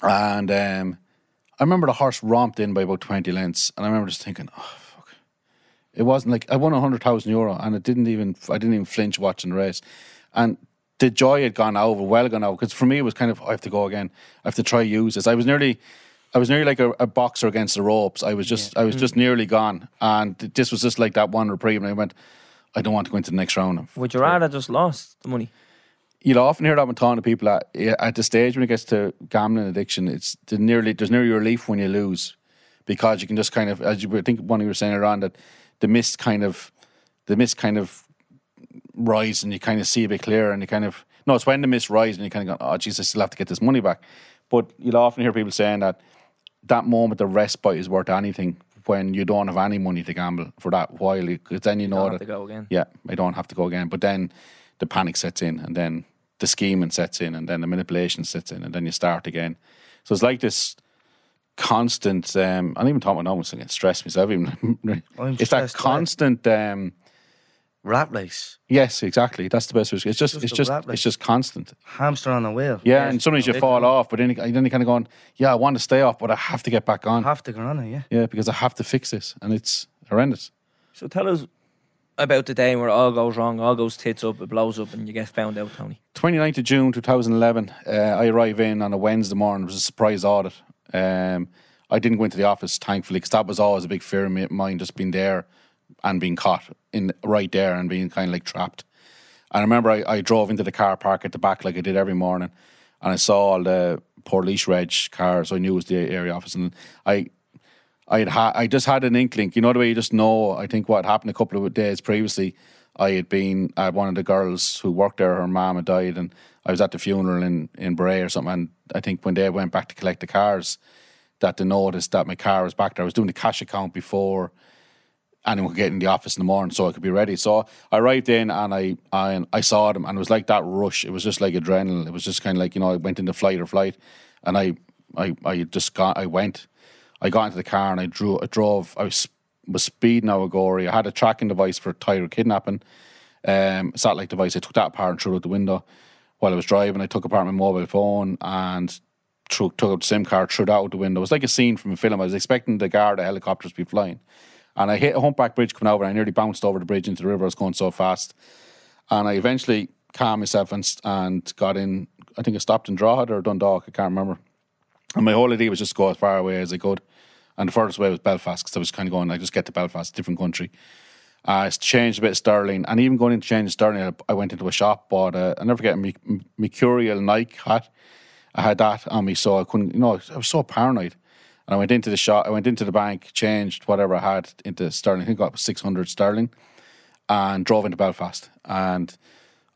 And um, I remember the horse romped in by about twenty lengths. And I remember just thinking, oh, fuck. It wasn't like, I won one hundred thousand euro and it didn't even, I didn't even flinch watching the race. And the joy had gone over, well gone over. Because for me, it was kind of, oh, I have to go again. I have to try use this. I was nearly, I was nearly like a, a boxer against the ropes. I was just, yeah. I was mm. just nearly gone. And this was just like that one reprieve. And I went, I don't want to go into the next round. Would you rather just lost the money? You'll often hear that with a ton of people at, at the stage when it gets to gambling addiction. It's the nearly there's nearly relief when you lose, because you can just kind of, as you I think one of you were saying around that, the mist kind of the mist kind of rise and you kind of see a bit clearer and you kind of no, it's when the mist rise and you kind of go, oh jeez, I still have to get this money back. But you'll often hear people saying that that moment the respite is worth anything when you don't have any money to gamble for that while, because then you, you know don't have that to go again. Yeah, I don't have to go again. But then the panic sets in, and then the scheming sets in, and then the manipulation sets in, and then you start again. So it's like this constant, um, I don't even talk about, almost like it stressed myself. Even, it's that constant um, rat race. Yes, exactly. That's the best way. It's just, just it's just, it's just constant. Hamster on a wheel. Yeah, yes, and sometimes you fall off, but then you, then you kind of going, yeah, I want to stay off, but I have to get back on. I have to go on it, yeah. Yeah, because I have to fix this, and it's horrendous. So tell us about the day where it all goes wrong, all goes tits up, it blows up, and you get found out, Tony. twenty-ninth of June, twenty eleven, uh, I arrive in on a Wednesday morning. It was a surprise audit. Um, I didn't go into the office, thankfully, because that was always a big fear of mine, just being there and being caught in right there and being kind of like trapped. And I remember I, I drove into the car park at the back like I did every morning, and I saw all the Portlaoise Reg cars, so I knew it was the area office, and I... I ha- I just had an inkling, you know the way you just know. I think what happened a couple of days previously, I had been uh, one of the girls who worked there, her mom had died, and I was at the funeral in, in Bray or something, and I think when they went back to collect the cars, that they noticed that my car was back there. I was doing the cash account before anyone could get in the office in the morning so I could be ready. So I arrived in and I, I, I saw them, and it was like that rush. It was just like adrenaline. It was just kind of like, you know, I went into flight or flight, and I I, I just got, I went. I got into the car and I drew. I drove. I was, was speeding out of Gorey. I had a tracking device for Tyre kidnapping, um, satellite device. I took that apart and threw it out the window while I was driving. I took apart my mobile phone and threw, took out the SIM card, threw that out the window. It was like a scene from a film. I was expecting the Garda helicopters to be flying, and I hit a humpback bridge coming over. And I nearly bounced over the bridge into the river. I was going so fast, and I eventually calmed myself and and got in. I think I stopped in Drogheda or Dundalk. I can't remember. And my whole idea was just to go as far away as I could. And the furthest way was Belfast, because I was kind of going, like, just get to Belfast, different country. Uh, I changed a bit of sterling. And even going into changing sterling, I, I went into a shop, bought a, I'll never forget, a Mercurial Nike hat. I had that on me, so I couldn't, you know, I was so paranoid. And I went into the shop, I went into the bank, changed whatever I had into sterling. I think I got six hundred sterling and drove into Belfast. And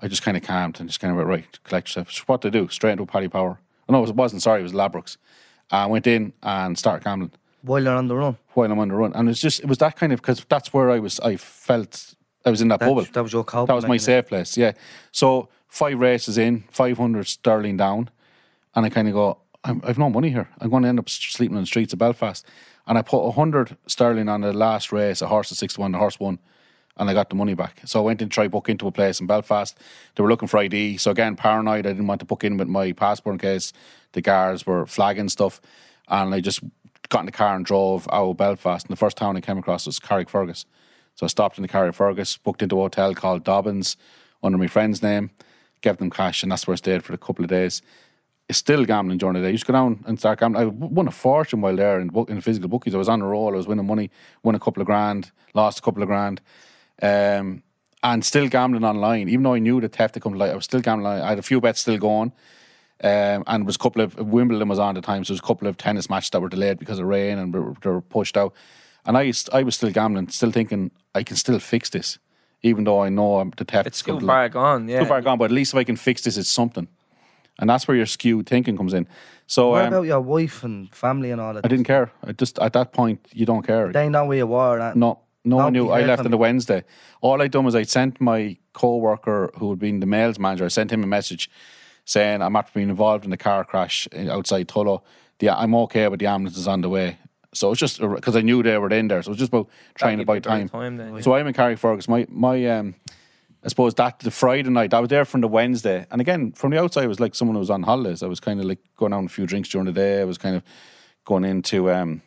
I just kind of calmed and just kind of went, right, collect yourself. So what to do? Straight into Paddy Power. No, it wasn't, sorry, it was Ladbrokes. I went in and started gambling. While you're on the run? While I'm on the run. And it was just, it was that kind of, because that's where I was, I felt, I was in that, that bubble. That was your coping. That was my safe place, yeah. So, five races in, five hundred sterling down, and I kind of go, I'm, I've no money here. I'm going to end up sleeping on the streets of Belfast. And I put one hundred sterling on the last race, a horse at six to one, the horse won, and I got the money back. So I went and tried to book into a place in Belfast. They were looking for I D. So again, paranoid. I didn't want to book in with my passport in case the guards were flagging stuff. And I just got in the car and drove out of Belfast. And the first town I came across was Carrickfergus. So I stopped in the Carrickfergus, booked into a hotel called Dobbins under my friend's name, gave them cash, and that's where I stayed for a couple of days. It's still gambling during the day. I used to go down and start gambling. I won a fortune while there in, in physical bookies. I was on a roll. I was winning money, won a couple of grand, lost a couple of grand. Um, and still gambling online, even though I knew the theft had come to light. I was still gambling online. I had a few bets still going, um, and it was a couple of, Wimbledon was on at the time, so there was a couple of tennis matches that were delayed because of rain and they were pushed out, and I, I was still gambling, still thinking I can still fix this, even though I know the theft, it's too far gone, yeah. too far gone, but at least if I can fix this, it's something. And that's where your skewed thinking comes in. So what um, about your wife and family and all that? I didn't care. I just, at that point, you don't care. They know where you were. That no, no one knew. I left on the Wednesday. All I'd done was I'd sent my co-worker, who had been the Mails manager, I sent him a message saying, I'm after being involved in a car crash outside Tullow. The, I'm okay, but the ambulance is on the way. So it's just because I knew they were in there. So it was just about trying to buy time. time then, yeah. So I'm in Carrickfergus. My, my, um, I suppose that the Friday night, I was there from the Wednesday. And again, from the outside, it was like someone who was on holidays. I was kind of like going out on a few drinks during the day. I was kind of going into, um,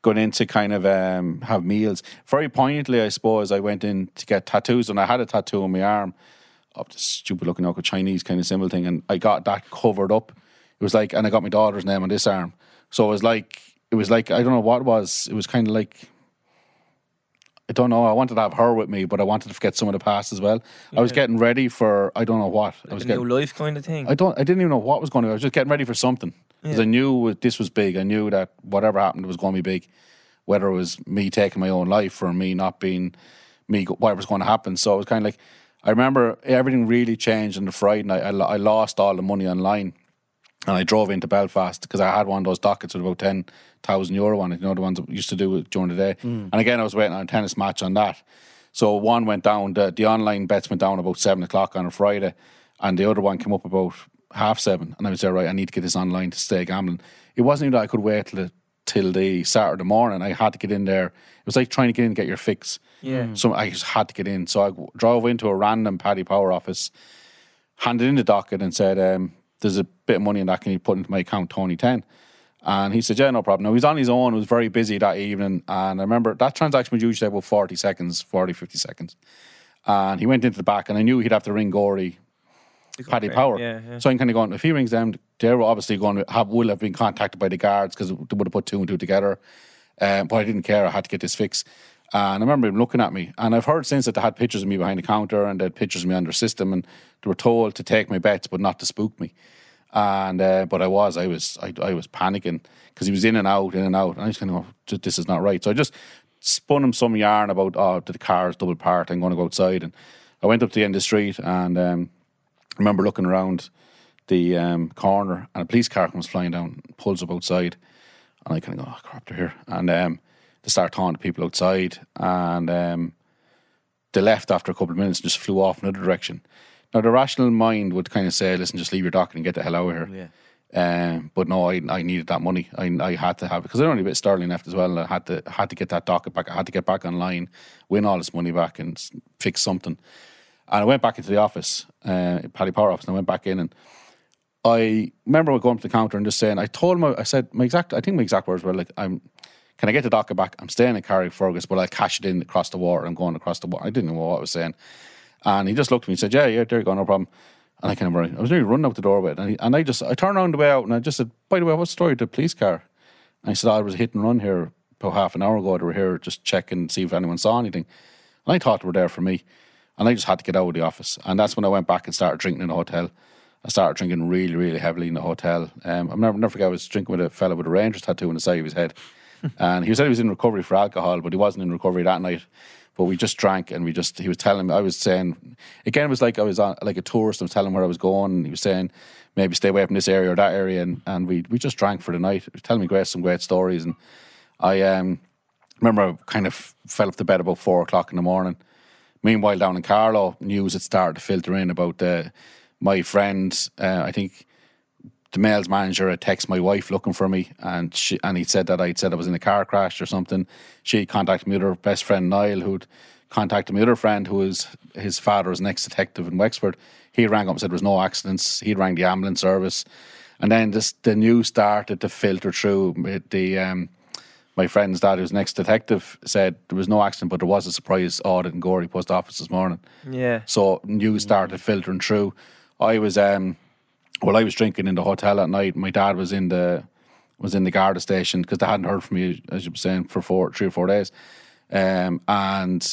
going into kind of um, have meals. Very poignantly, I suppose, I went in to get tattoos. And I had a tattoo on my arm of this stupid looking awkward Chinese kind of symbol thing. And I got that covered up. It was like, and I got my daughter's name on this arm. So it was like, It was like, I don't know what it was. It was kind of like, I don't know. I wanted to have her with me, but I wanted to forget some of the past as well. Yeah. I was getting ready for, I don't know what. Like I was a getting, new life kind of thing. I don't. I didn't even know what was going to I was just getting ready for something. Because yeah. I knew this was big. I knew that whatever happened was going to be big. Whether it was me taking my own life or me not being, me, whatever was going to happen. So it was kind of like, I remember everything really changed on the Friday night. I, I lost all the money online. And I drove into Belfast because I had one of those dockets with about ten thousand euro on it. You know, the ones I used to do during the day. Mm. And again, I was waiting on a tennis match on that. So one went down, the, the online bets went down about seven o'clock on a Friday. And the other one came up about half seven. And I was there, right, I need to get this online to stay gambling. It wasn't even that I could wait till the, till the Saturday morning. I had to get in there. It was like trying to get in and get your fix. Yeah. So I just had to get in. So I drove into a random Paddy Power office, handed in the docket and said... Um, there's a bit of money in that, can you put into my account, Tony ten? And he said, yeah, no problem. Now, he was on his own, he was very busy that evening, and I remember that transaction was usually about forty seconds, forty, fifty seconds. And he went into the back, and I knew he'd have to ring Gorey, Paddy okay. Power. Yeah, yeah. So I'm kind of going, if he rings them, they were obviously going to have, will have been contacted by the guards, because they would have put two and two together. Um, but I didn't care, I had to get this fixed. And I remember him looking at me. And I've heard since that they had pictures of me behind the counter and they had pictures of me on their system, and they were told to take my bets but not to spook me. And uh, But I was, I was I, I was panicking because he was in and out, in and out. And I was kind of going, this is not right. So I just spun him some yarn about, oh, the car's double parked, I'm going to go outside. And I went up to the end of the street and um, I remember looking around the um, corner and a police car comes flying down, pulls up outside. And I kind of go, oh, crap, they're here. And... Um, They start talking to people outside, and um, they left after a couple of minutes and just flew off in another direction. Now, the rational mind would kind of say, listen, just leave your docket and get the hell out of here. Yeah. Um, but no, I, I needed that money. I, I had to have it because I only a bit of sterling left as well. And I had to had to get that docket back. I had to get back online, win all this money back and fix something. And I went back into the office, uh, Paddy Power office, and I went back in and I remember going up to the counter and just saying, I told him, I said, my exact, I think my exact words were like, I'm... can I get the docket back? I'm staying in Carrickfergus, but I'll cash it in across the water. I'm going across the water. I didn't know what I was saying. And he just looked at me and said, yeah, yeah, there you go, no problem. And I kind of, I was nearly running out the door with it. And, he, and I just, I turned around the way out and I just said, by the way, what's the story with the police car? And I said, oh, I was a hit and run here about half an hour ago. They were here just checking to see if anyone saw anything. And I thought they were there for me. And I just had to get out of the office. And that's when I went back and started drinking in the hotel. I started drinking really, really heavily in the hotel. Um, I'll never, never forget, I was drinking with a fella with a Rangers tattoo on the side of his head. And he said he was in recovery for alcohol, but he wasn't in recovery that night. But we just drank, and we just, he was telling me, I was saying, again, it was like I was on, like a tourist, I was telling him where I was going, and he was saying, maybe stay away from this area or that area, and, and we we just drank for the night. He was telling me great, some great stories, and I um, remember I kind of fell up to bed about four o'clock in the morning. Meanwhile, down in Carlow, news had started to filter in about uh, my friend, uh, I think, the Mails manager had texted my wife looking for me, and she and he said that I'd said I was in a car crash or something. She contacted me with her best friend Niall, who'd contacted my other friend who was, his father was an ex-detective in Wexford. He rang up and said there was no accidents. He rang the ambulance service, and then this, the news started to filter through. The um, my friend's dad, who's an ex-detective, said there was no accident, but there was a surprise audit in Gorey Post Office this morning. Yeah. So news started filtering through. I was um. Well, I was drinking in the hotel at night. My dad was in the was in the Garda station because they hadn't heard from me, as you were saying, for four, three or four days. Um, and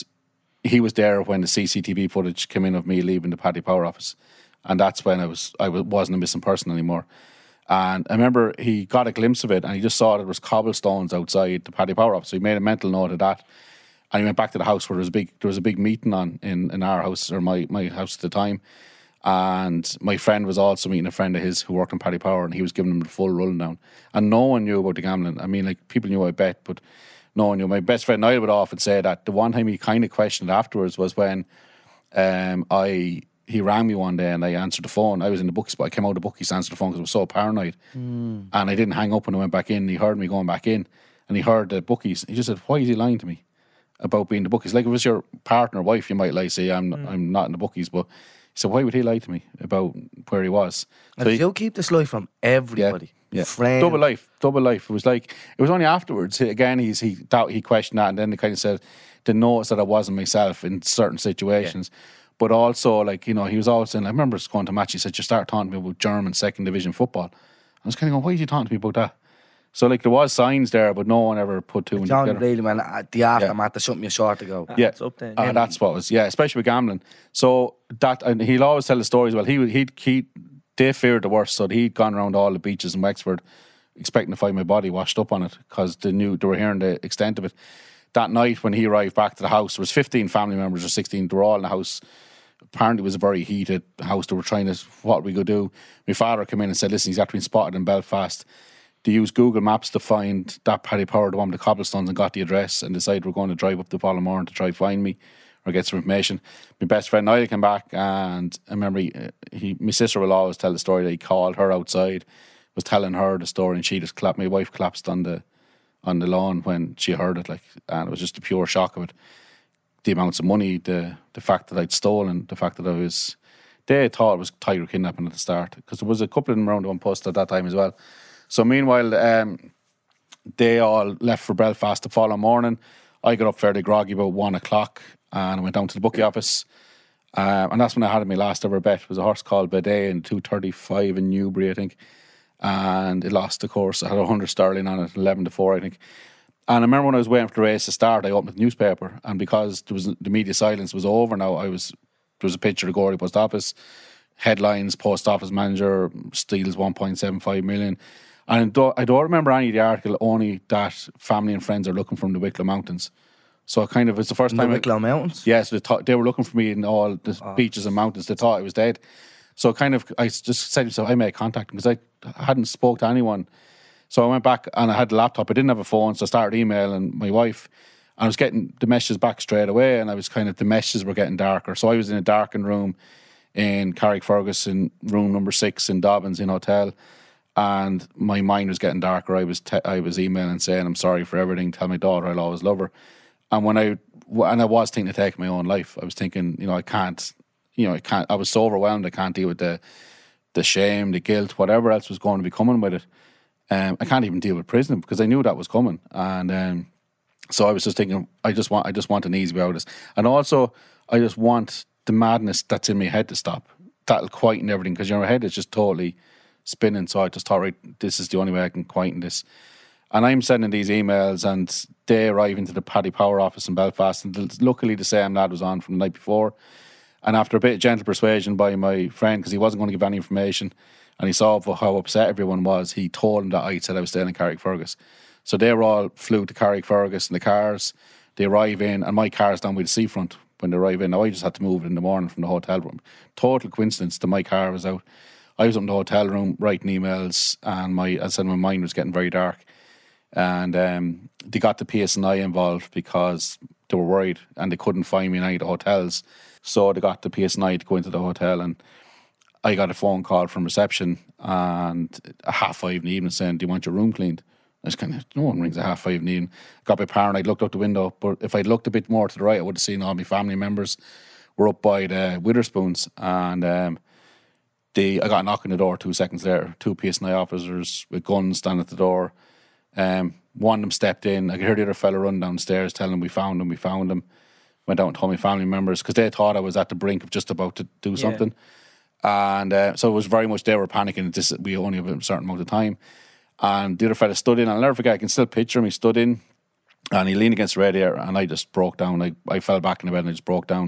he was there when the C C T V footage came in of me leaving the Paddy Power office, and that's when I was I wasn't a missing person anymore. And I remember he got a glimpse of it, and he just saw that there was cobblestones outside the Paddy Power office. So he made a mental note of that, and he went back to the house where there was a big there was a big meeting on in, in our house or my my house at the time. And my friend was also meeting a friend of his who worked on Paddy Power, and he was giving him the full rundown. And no one knew about the gambling. I mean, like, people knew I bet, but no one knew. My best friend Niall would often say that the one time he kind of questioned afterwards was when um, I he rang me one day and I answered the phone. I was in the bookies, but I came out of the bookies to answer the phone because I was so paranoid. Mm. And I didn't hang up when I went back in. He heard me going back in, and he heard the bookies. He just said, "Why is he lying to me about being the bookies?" Like, if it was your partner or wife, you might lie, say, I'm mm. I'm not in the bookies, but... So why would he lie to me about where he was? So he'll keep this lie from everybody. Yeah, yeah. Double life, double life. It was like, it was only afterwards. Again, he's, he doubt he questioned that, and then they kind of said, they noticed that I wasn't myself in certain situations. Yeah. But also, like, you know, he was always saying, I remember going to a match, he said, you start talking to me about German second division football. I was kind of going, why are you talking to me about that? So, like, there was signs there, but no one ever put two and together. John Brady, man, at the aftermath, yeah. there's something you're sure to go. Yeah, it's up there. Uh, that's what it was, yeah, especially with gambling. So, that, and he'll always tell the stories, well, he, he, he, they feared the worst, so he'd gone around all the beaches in Wexford expecting to find my body washed up on it, because they knew, they were hearing the extent of it. That night, when he arrived back to the house, there was fifteen family members, or sixteen, they were all in the house. Apparently it was a very heated house, they were trying to, what we could do. My father came in and said, listen, he's actually been spotted in Belfast. They used Google Maps to find that Paddy Power, the one with the cobblestones, and got the address and decided we're going to drive up to Pollamore to try find me or get some information. My best friend Niall came back, and I remember he, he, my sister will always tell the story that he called her outside, was telling her the story, and she just clapped. My wife collapsed on the on the lawn when she heard it, like, and it was just the pure shock of it. The amounts of money, the the fact that I'd stolen, the fact that I was... They thought it was tiger kidnapping at the start, because there was a couple of them around the one post at that time as well. So meanwhile, um, they all left for Belfast the following morning. I got up fairly groggy about one o'clock and I went down to the bookie office. Uh, and that's when I had my last ever bet. It was a horse called Bidet in two thirty-five in Newbury, I think. And it lost the course. I had one hundred sterling on it, eleven to four, I think. And I remember when I was waiting for the race to start, I opened the newspaper. And because there was the media silence was over now, I was there was a picture of the Gorey Post Office. Headlines, post office manager steals one point seven five million. And I don't remember any of the article, only that family and friends are looking from the Wicklow Mountains. So I kind of, it's the first in time... The Wicklow I, Mountains? Yeah, so they, thought, they were looking for me in all the oh. beaches and mountains. They thought I was dead. So kind of, I just said to myself, I made contact because I hadn't spoke to anyone. So I went back and I had a laptop. I didn't have a phone, so I started emailing my wife. And I was getting the messages back straight away, and I was kind of, the messages were getting darker. So I was in a darkened room in Carrickfergus in room number six in Dobbins in hotel. And my mind was getting darker. I was te- I was emailing saying, I'm sorry for everything. Tell my daughter I'll always love her. And when I and I was thinking to take my own life. I was thinking, you know, I can't, you know, I can't. I was so overwhelmed. I can't deal with the the shame, the guilt, whatever else was going to be coming with it. Um, I can't even deal with prison because I knew that was coming. And um, so I was just thinking, I just want, I just want an easy way out of this. And also, I just want the madness that's in my head to stop. That'll quieten everything because your head is just totally spinning. So I just thought, right, this is the only way I can quieten this. And I'm sending these emails, and they arrive into the Paddy Power office in Belfast, and luckily the same lad was on from the night before. And after a bit of gentle persuasion by my friend, because he wasn't going to give any information, and he saw how upset everyone was, he told him that I said I was staying in Carrickfergus. So they were all flew to Carrickfergus in the cars. They arrive in, and my car's down by the seafront when they arrive in. Now I just had to move it in the morning from the hotel room. Total coincidence that my car was out. I was up in the hotel room writing emails, and my, as I said, my mind was getting very dark. And um, they got the P S N I involved because they were worried and they couldn't find me in any of the hotels. So they got the P S N I to go into the hotel, and I got a phone call from reception and at half five in the evening saying, do you want your room cleaned? I just kind of, no one rings at half five in the evening. I got my paranoid, looked out the window, but if I'd looked a bit more to the right, I would have seen all my family members were up by the Witherspoons, and... Um, The, I got a knock on the door two seconds later. Two P S N I officers with guns standing at the door. Um, one of them stepped in. I could hear the other fella run downstairs telling him, we found him, we found him. Went out and told my family members because they thought I was at the brink of just about to do something. Yeah. And uh, so it was very much, they were panicking. This, we only have a certain amount of time. And the other fella stood in. I'll never forget, I can still picture him. He stood in and he leaned against the radiator, and I just broke down. I, I fell back in the bed and I just broke down.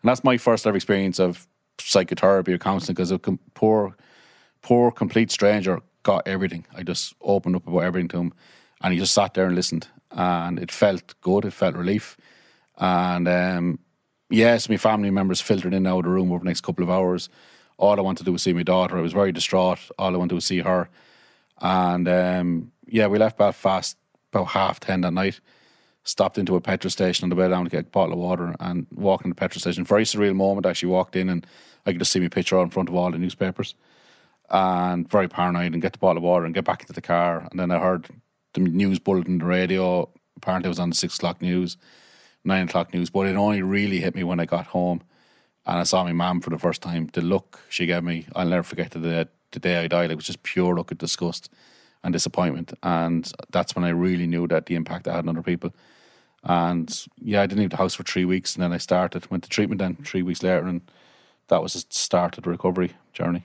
And that's my first ever experience of psychotherapy or counselling, because a poor poor complete stranger got everything. I just opened up about everything to him, and he just sat there and listened, and it felt good, it felt relief. And um, yes, my family members filtered in and out of the room over the next couple of hours. All I wanted to do was see my daughter. I was very distraught. All I wanted to do was see her. And um, yeah, we left Belfast about half ten that night. Stopped into a petrol station on the way down to get a bottle of water and walked in the petrol station. Very surreal moment. I actually walked in and I could just see my picture out in front of all the newspapers. And very paranoid, and get the bottle of water and get back into the car. And then I heard the news bulletin, the radio. Apparently it was on the six o'clock news, nine o'clock news. But it only really hit me when I got home. And I saw my mum for the first time. The look she gave me, I'll never forget the, the day I died. It was just pure look of disgust and disappointment. And that's when I really knew that the impact I had on other people. And yeah, I didn't leave the house for three weeks. And then I started, went to treatment then three weeks later. And that was the start of the recovery journey.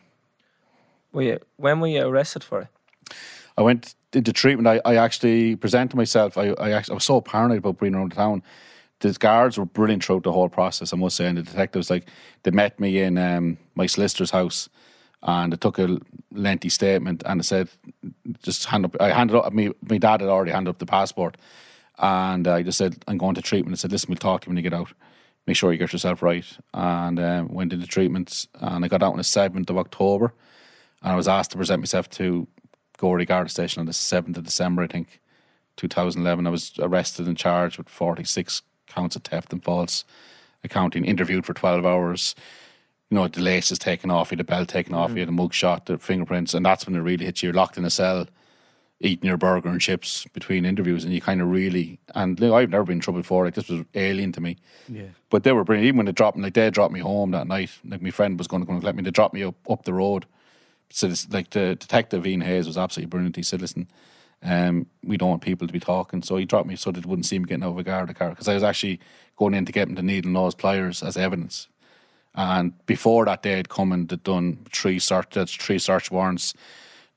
Were you, when were you arrested for it? I went into treatment. I, I actually presented myself. I I, actually, I was so paranoid about being around the town. The guards were brilliant throughout the whole process, I must say. And the detectives, like, they met me in um, my solicitor's house, and they took a lengthy statement, and they said, just hand up. I handed up, me, my dad had already handed up the passport, and I just said, I'm going to treatment. I said, listen, we'll talk to you when you get out. Make sure you get yourself right. And um, went into treatment, and I got out on the seventh of October, and I was asked to present myself to Gorey Guard Station on the seventh of December, I think, two thousand eleven. I was arrested and charged with forty-six counts of theft and false accounting, interviewed for twelve hours. You know, the lace is taken off you, the belt taken off mm. you, the mug shot, the fingerprints, and that's when it really hits you. You're locked in a cell, eating your burger and chips between interviews, and you kind of really, and you know, I've never been in trouble before, like, this was alien to me. Yeah. But they were brilliant. Even when they dropped me, like, they dropped me home that night, like, my friend was going to let me, they dropped me up, up the road. So, this, like, the detective, Ian Hayes, was absolutely brilliant. He said, listen, Um, we don't want people to be talking, so he dropped me so that they wouldn't see me getting out of a guard car, because I was actually going in to get him the needle and nose pliers as evidence. And before that, they had come and they'd done three search three search warrants.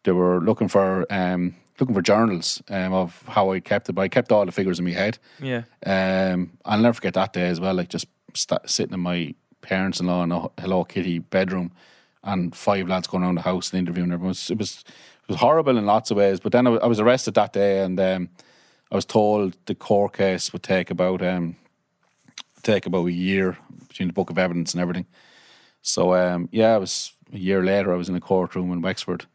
They were looking for um, looking for journals um, of how I kept it, but I kept all the figures in my head. Yeah. Um, I'll never forget that day as well. Like, just st- sitting in my parents-in-law in a Hello Kitty bedroom, and five lads going around the house and interviewing everyone. It was. It was It was horrible in lots of ways, but then I was arrested that day, and um, I was told the court case would take about um, take about a year between the book of evidence and everything. So um, yeah, it was a year later. I was in a courtroom in Wexford,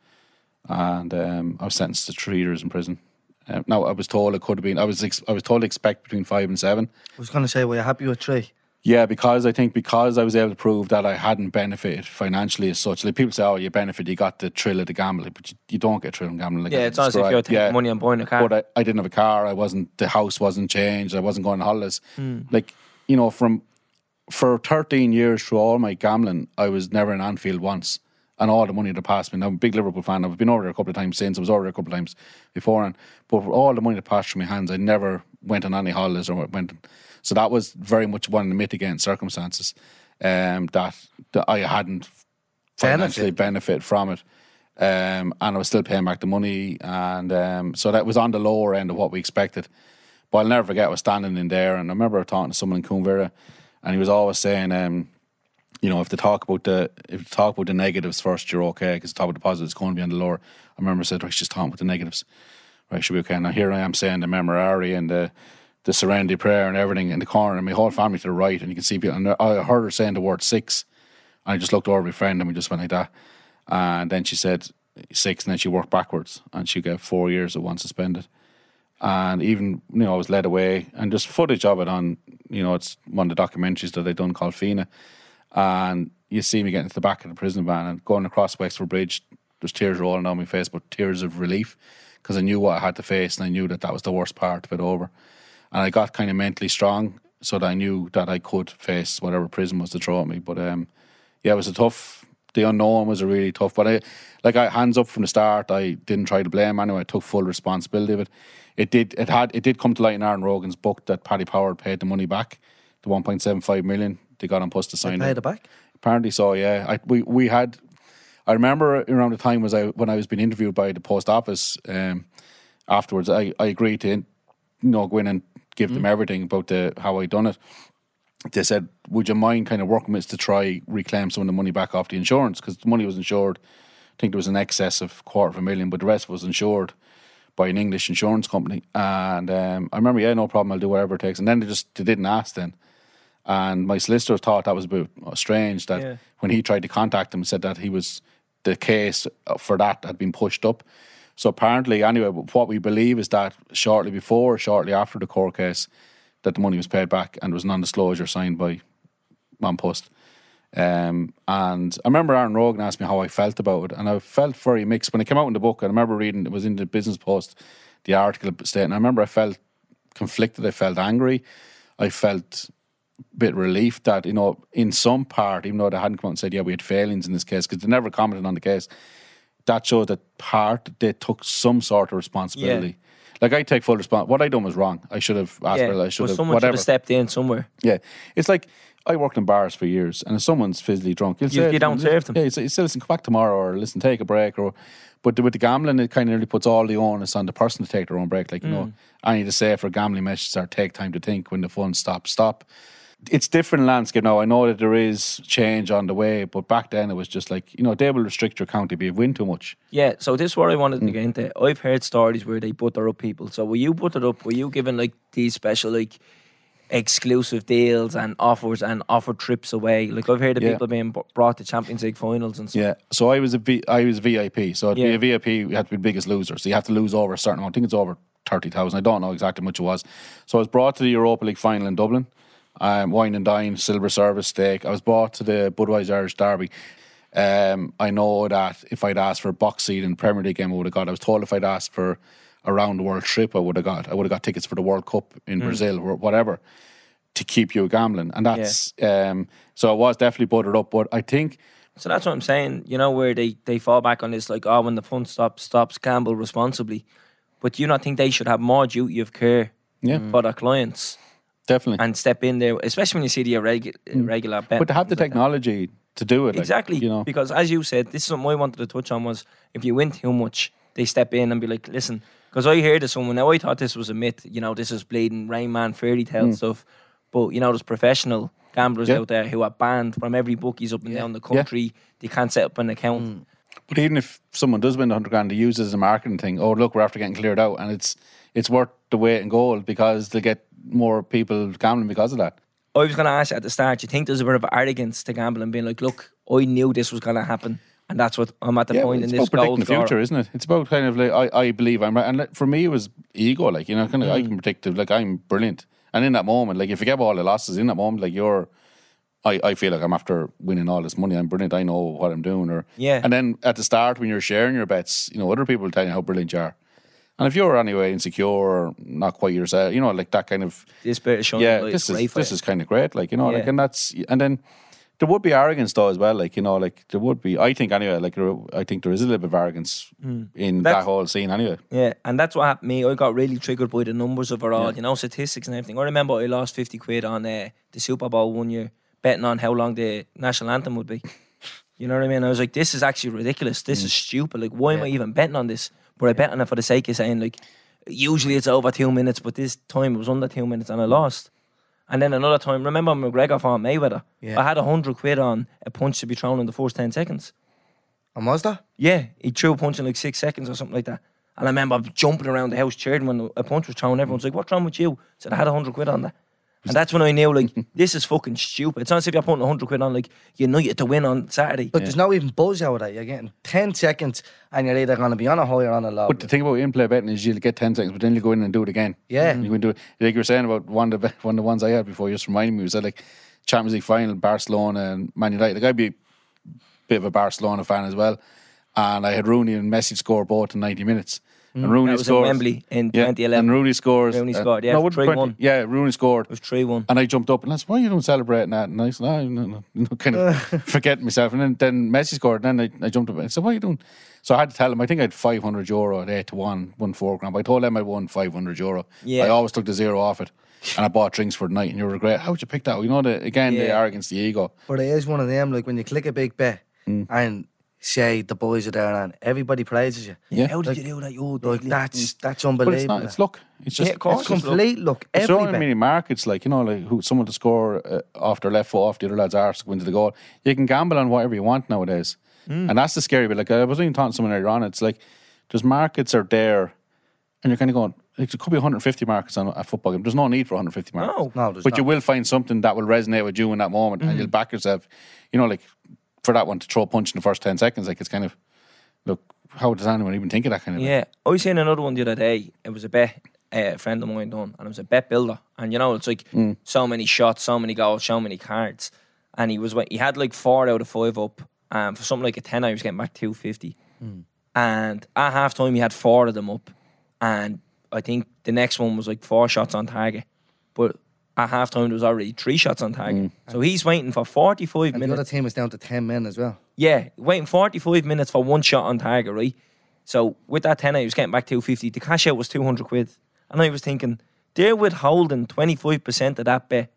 and um, I was sentenced to three years in prison. Um, now I was told it could have been. I was ex- I was told to expect between five and seven. I was going to say, were you happy with three? Yeah, because I think because I was able to prove that I hadn't benefited financially as such. Like, people say, oh, you benefit, you got the thrill of the gambling, but you, you don't get thrill of gambling. Like, yeah, it's honestly, if you're taking yeah, money and buying a car. But I, I didn't have a car, I wasn't, the house wasn't changed, I wasn't going on holidays. Mm. Like, you know, from, for thirteen years through all my gambling, I was never in Anfield once. And all the money that passed me. Now, I'm a big Liverpool fan. I've been over there a couple of times since. I was over there a couple of times before. And, but for all the money that passed through my hands, I never went on any holidays or went. So that was very much one of the mitigating circumstances um, that, that I hadn't financially benefit. benefited from it. Um, and I was still paying back the money. And um, so that was on the lower end of what we expected. But I'll never forget, I was standing in there. And I remember talking to someone in Coombeera, and he was always saying, um, you know, if they talk about the if they talk about the negatives first, you're okay, because talk about the positives, it's going to be on the lower. I remember I said, right, she's talking about the negatives. Right, she'll be okay. Now here I am saying the Memorare and the the Serenity Prayer and everything in the corner, and my whole family to the right, and you can see people. And I heard her saying the word six, and I just looked over at my friend, and we just went like that. And then she said six, and then she worked backwards, and she got four years at once suspended. And even, you know, I was led away, and there's footage of it on, you know, it's one of the documentaries that they've done called Fina. And you see me getting to the back of the prison van and going across Wexford Bridge. There's tears rolling down my face, but tears of relief, because I knew what I had to face, and I knew that that was the worst part of it over. And I got kind of mentally strong, so that I knew that I could face whatever prison was to throw at me. But um, yeah, it was a tough. The unknown was a really tough. But I, like, I hands up from the start. I didn't try to blame anyone. I took full responsibility of it. It did. It had. It did come to light in Aaron Rogan's book that Paddy Power had paid the money back, the one point seven five million. They got on post to sign it. They paid it back? Apparently so, yeah. I, we, we had... I remember around the time was I when I was being interviewed by the post office um, afterwards, I, I agreed to, you know, go in and give mm. them everything about the how I done it. They said, would you mind kind of working with us to try reclaim some of the money back off the insurance? Because the money was insured. I think there was an excess of quarter of a million, but the rest was insured by an English insurance company. And um, I remember, yeah, no problem, I'll do whatever it takes. And then they just they didn't ask then. And my solicitor thought that was a bit strange that yeah. when he tried to contact him and said that he was, the case for that had been pushed up. So apparently, anyway, what we believe is that shortly before, shortly after the court case, that the money was paid back and there was non-disclosure signed by Manpost. Um, and I remember Aaron Rogan asked me how I felt about it, and I felt very mixed. When it came out in the book, I remember reading, it was in the Business Post, the article stating, I remember I felt conflicted, I felt angry, I felt a bit relieved that, you know, in some part, even though they hadn't come out and said, yeah, we had failings in this case, because they never commented on the case, that showed that part, they took some sort of responsibility. Yeah. Like, I take full responsibility. What I done was wrong. I should have asked, yeah. for it. I should well, have, someone whatever. Someone should have stepped in somewhere. Yeah. It's like, I worked in bars for years, and if someone's physically drunk, you'll you, say you don't serve them. Yeah, you say, you say, listen, come back tomorrow, or listen, take a break. Or, but with the gambling, it kind of really puts all the onus on the person to take their own break. Like, you mm. know, I need to say for gambling matches, or take time to think when the fun stops, stop. It's different landscape now. I know that there is change on the way, but back then it was just like, you know, they will restrict your county if you win too much. Yeah, so this is what I wanted to get into. I've heard stories where they butter up people. So were you buttered up? Were you given like these special like exclusive deals and offers and offer trips away? Like, I've heard of yeah. people being brought to Champions League finals and stuff. Yeah, so I was a v- I was V I P. So to yeah. be a V I P, you had to be the biggest loser. So you have to lose over a certain amount. I think it's over thirty thousand. I don't know exactly how much it was. So I was brought to the Europa League final in Dublin. Um, wine and dine, silver service, steak. I was brought to the Budweiser Irish Derby. Um, I know that if I'd asked for a box seat in the Premier League game, I would have got. I was told if I'd asked for a round the world trip, I would have got. I would have got tickets for the World Cup in mm. Brazil or whatever to keep you gambling. And that's yeah. um, so I was definitely buttered up. But I think so. That's what I'm saying. You know, where they they fall back on this, like, oh, when the fun stops, stops, gamble responsibly. But do you not think they should have more duty of care yeah. for their clients? Definitely. And step in there, especially when you see the irregu- irregular bet. But to have the technology like to do it. Exactly. Like, you know. Because as you said, this is something I wanted to touch on was if you win too much, they step in and be like, listen, because I heard of someone, now I thought this was a myth, you know, this is bleeding Rain Man fairy tale mm. stuff. But, you know, there's professional gamblers yeah. out there who are banned from every bookies up and yeah. down the country. Yeah. They can't set up an account. Mm. But even if someone does win one hundred grand, they use it as a marketing thing. Oh, look, we're after getting cleared out. And it's it's worth the weight in gold because they'll get more people gambling because of that. I was going to ask you at the start, do you think there's a bit of arrogance to gambling, being like, look, I knew this was going to happen and that's what I'm at the yeah, point in this goal. It's about predicting the future, isn't it? It's about kind of like, I, I believe I'm right. And for me, it was ego, like, you know, kind of, mm. I can predict it, like, I'm brilliant. And in that moment, like, if you get all the losses in that moment, like, you're, I, I feel like I'm after winning all this money, I'm brilliant, I know what I'm doing. Or yeah. And then at the start, when you're sharing your bets, you know, other people will tell you how brilliant you are. And if you're anyway insecure or not quite yourself, you know, like that kind of this bit of showing, yeah, like this is this it. is kind of great, like, you know, yeah. like, and that's, and then there would be arrogance though as well, like, you know, like there would be. I think anyway, like there, I think there is a little bit of arrogance mm. in that's, that whole scene anyway. Yeah, and that's what happened to me. I got really triggered by the numbers overall, yeah. you know, statistics and everything. I remember I lost fifty quid on uh, the Super Bowl one year, betting on how long the national anthem would be. You know what I mean? I was like, this is actually ridiculous. This mm. is stupid. Like, why yeah. am I even betting on this? But I bet on it for the sake of saying, like, usually it's over two minutes, but this time it was under two minutes and I lost. And then another time, remember McGregor fought Mayweather? Yeah. I had a hundred quid on a punch to be thrown in the first ten seconds. And was that? Yeah, he threw a punch in like six seconds or something like that. And I remember jumping around the house cheering when a punch was thrown. Everyone's like, what's wrong with you? I said, I had a hundred quid on that. And that's when I knew, like, this is fucking stupid. It's not as if you're putting a hundred quid on, like, United to win on Saturday. But yeah. there's no even buzz out of that. You're getting ten seconds and you're either going to be on a high or on a low. But the thing about in-play betting is you'll get ten seconds, but then you go in and do it again. Yeah. And you go and do it. Like you were saying about one of the, one of the ones I had before, you just reminded me, was that, like, Champions League final, Barcelona and Man United. Like, I'd be a bit of a Barcelona fan as well. And I had Rooney and Messi score both in ninety minutes. And Rooney that was scores. in Wembley in yeah. twenty eleven. And Rooney scores. Rooney scored, yeah. No, three one. Yeah, Rooney scored. It was three one. And I jumped up and I said, why are you doing celebrating that? And I said, no, no, no, no kind of forgetting myself. And then, then Messi scored. And then I, I jumped up and I said, what are you doing? So I had to tell him, I think I had five hundred euro at eight to one, won four grand. But I told him I won five hundred euro. Yeah. I always took the zero off it. And I bought drinks for the night. And you regret, how would you pick that? You know, the, again, yeah. the arrogance, the ego. But it is one of them, like when you click a big bet mm. and say the boys are there and everybody praises you. Yeah. How did like, you do that? You like, that's that's unbelievable. But it's not. It's luck. It's just yeah, it's complete luck. It's only many markets, like, you know, like who someone to score uh, off their left foot, off the other lad's arse, go into the goal. You can gamble on whatever you want nowadays, mm. and that's the scary bit. Like I was even talking to someone earlier on. It's like those markets are there, and you're kind of going, It could be one hundred fifty marks on a football game. There's no need for one hundred fifty marks. No, no there's But not. You will find something that will resonate with you in that moment, mm-hmm. and you'll back yourself. You know, like, for that one to throw a punch in the first ten seconds, like, it's kind of, look, how does anyone even think of that kind of yeah. thing? Yeah. I seen another one the other day. It was a bet uh, a friend of mine done, and it was a bet builder. And, you know, it's like mm. so many shots, so many goals, so many cards. And he was he had, like, four out of five up. Um, for something like a ten, I was getting back two fifty. Mm. And at half-time, he had four of them up. And I think the next one was like four shots on target. But at half-time, there was already three shots on target. Mm. So he's waiting for forty-five and minutes. And the other team was down to ten men as well. Yeah, waiting forty-five minutes for one shot on target, right? So with that ten, he was getting back two fifty. The cash out was two hundred quid. And I was thinking, they're withholding twenty-five percent of that bet.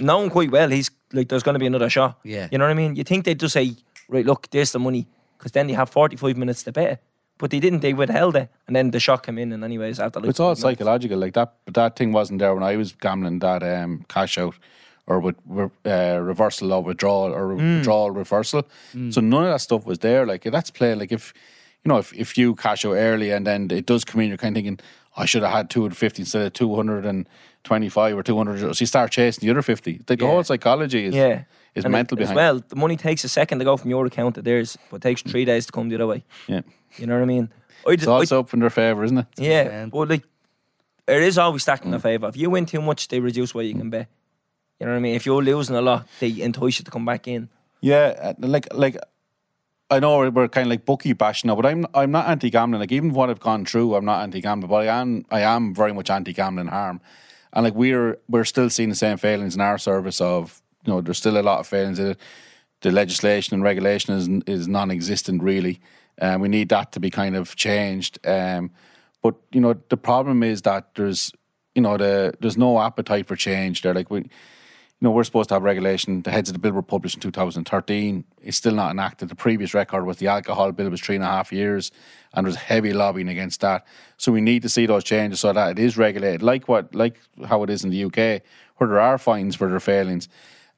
Knowing quite well, he's like, there's going to be another shot. Yeah. You know what I mean? You think they'd just say, right, look, there's the money. Because then they have forty-five minutes to bet it. But they didn't, they withheld it. And then the shot came in, and anyways, after like, it's all psychological, like that. But that thing wasn't there when I was gambling that um, cash out or with uh, reversal or withdrawal or mm. withdrawal reversal. Mm. So none of that stuff was there. Like, that's playing, like, if you know, if, if you cash out early and then it does come in, you're kind of thinking, I should have had two hundred fifty instead of two hundred twenty-five or two hundred. So you start chasing the other fifty. Like, yeah. The whole psychology is, yeah. is and mental it, behind it. Well, the money takes a second to go from your account to theirs, but it takes three days to come the other way. Yeah. You know what I mean? I just, it's also I, up in their favour, isn't it? Yeah, yeah. But like, it is always stacked in mm. their favour. If you win too much, they reduce what you can bet. You know what I mean? If you're losing a lot, they entice you to come back in. Yeah, like like I know we're kind of like bookie bashing now, but I'm I'm not anti-gambling. Like, even what I've gone through, I'm not anti-gambling, but I am I am very much anti-gambling harm. And like, we're we're still seeing the same failings in our service of, you know, there's still a lot of failings in it. The legislation and regulation is is non-existent, really. Um, we need that to be kind of changed. Um, but, you know, the problem is that there's, you know, the there's no appetite for change there. Like, we, you know, we're supposed to have regulation. The heads of the bill were published in two thousand thirteen. It's still not enacted. The previous record was the alcohol bill was three and a half years, and there was heavy lobbying against that. So we need to see those changes so that it is regulated, like what, like how it is in the U K, where there are fines for their failings.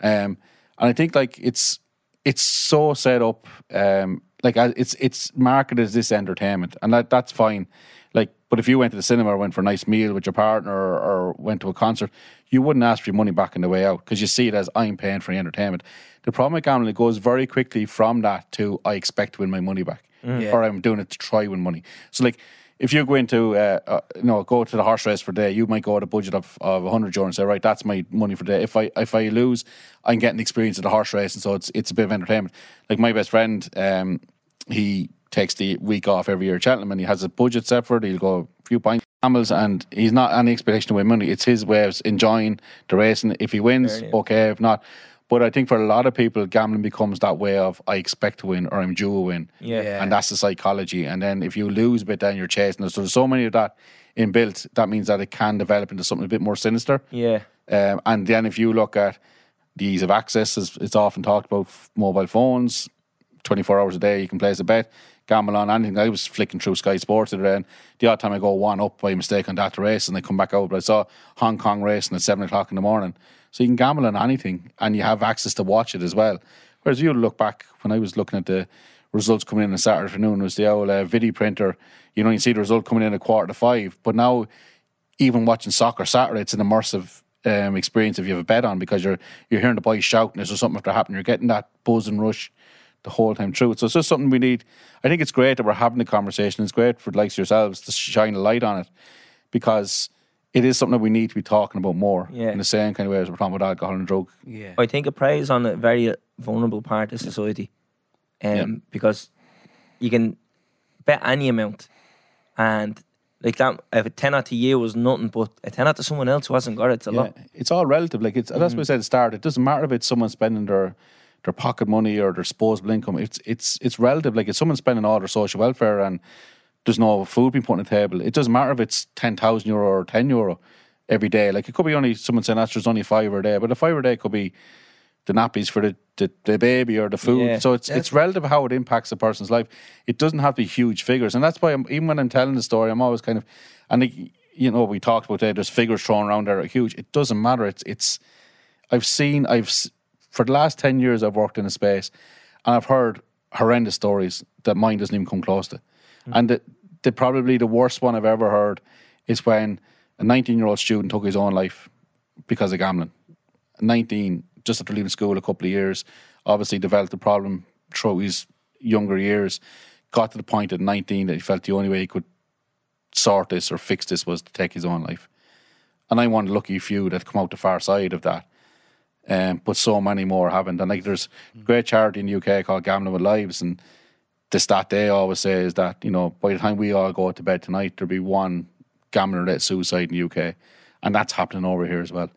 Um, and I think, like, it's it's so set up. Um, Like, it's it's marketed as this entertainment, and that that's fine. Like, but if you went to the cinema or went for a nice meal with your partner or, or went to a concert, you wouldn't ask for your money back on the way out, because you see it as, I'm paying for the entertainment. The problem with gambling, it goes very quickly from that to, I expect to win my money back, mm. yeah. or I'm doing it to try win money. So, like, if you're going to uh, uh, you know, go to the horse race for a day, you might go at a budget of, of one hundred euro and say, right, that's my money for the day. If I if I lose, I'm getting the experience of the horse race, and so it's it's a bit of entertainment. Like, my best friend, um, he takes the week off every year at Cheltenham, and he has a budget set for it. He'll go a few pints, camels, and he's not any expectation to win money. It's his way of enjoying the race, and if he wins, okay, if not. But I think for a lot of people, gambling becomes that way of, I expect to win or I'm due a win. Yeah. And that's the psychology. And then if you lose a bit, then you're chasing it. So there's so many of that inbuilt. That means that it can develop into something a bit more sinister. Yeah. Um, and then if you look at the ease of access, it's, it's often talked about mobile phones, twenty-four hours a day, you can place a bet, gamble on anything. I was flicking through Sky Sports at the end. The odd time I go one up by mistake on that race, and I come back out, but I saw Hong Kong racing at seven o'clock in the morning. So you can gamble on anything, and you have access to watch it as well. Whereas you look back, when I was looking at the results coming in on Saturday afternoon, it was the old uh, video printer. You know, you see the result coming in at quarter to five. But now, even watching soccer Saturday, it's an immersive um, experience if you have a bet on, because you're you're hearing the boys shouting, is there something after happening? You're getting that buzz and rush the whole time through. So it's just something we need. I think it's great that we're having the conversation. It's great for the likes of yourselves to shine a light on it, because it is something that we need to be talking about more, yeah. in the same kind of way as we're talking about alcohol and drug. Yeah. I think it preys on a very vulnerable part of society, um, yeah. because you can bet any amount, and like that, if a tenner to you was nothing, but a tenner to someone else who hasn't got it, it's a yeah. lot. It's all relative. Like, it's, mm. that's what I said at the start. It doesn't matter if it's someone spending their their pocket money or their disposable income. It's it's it's relative. Like, if someone's spending all their social welfare and there's no food being put on the table, it doesn't matter if it's ten thousand euro or ten euro every day. Like, it could be only someone saying that's just only five a day, but a five a day could be the nappies for the, the, the baby or the food. Yeah. So it's that's it's relative how it impacts a person's life. It doesn't have to be huge figures, and that's why I'm, even when I'm telling the story, I'm always kind of, and it, you know, we talked about that. There's figures thrown around there are huge. It doesn't matter. It's it's. I've seen I've for the last ten years I've worked in a space, and I've heard horrendous stories that mine doesn't even come close to. And the, the probably the worst one I've ever heard is when a nineteen-year-old student took his own life because of gambling. nineteen, just after leaving school a couple of years, obviously developed the problem throughout his younger years, got to the point at nineteen that he felt the only way he could sort this or fix this was to take his own life. And I'm one of the lucky few that come out the far side of that. Um, but so many more haven't. And like, there's a great charity in the U K called Gambling with Lives, and the stat they always say is that, you know, by the time we all go to bed tonight, there'll be one gambling related suicide in the U K, and that's happening over here as well.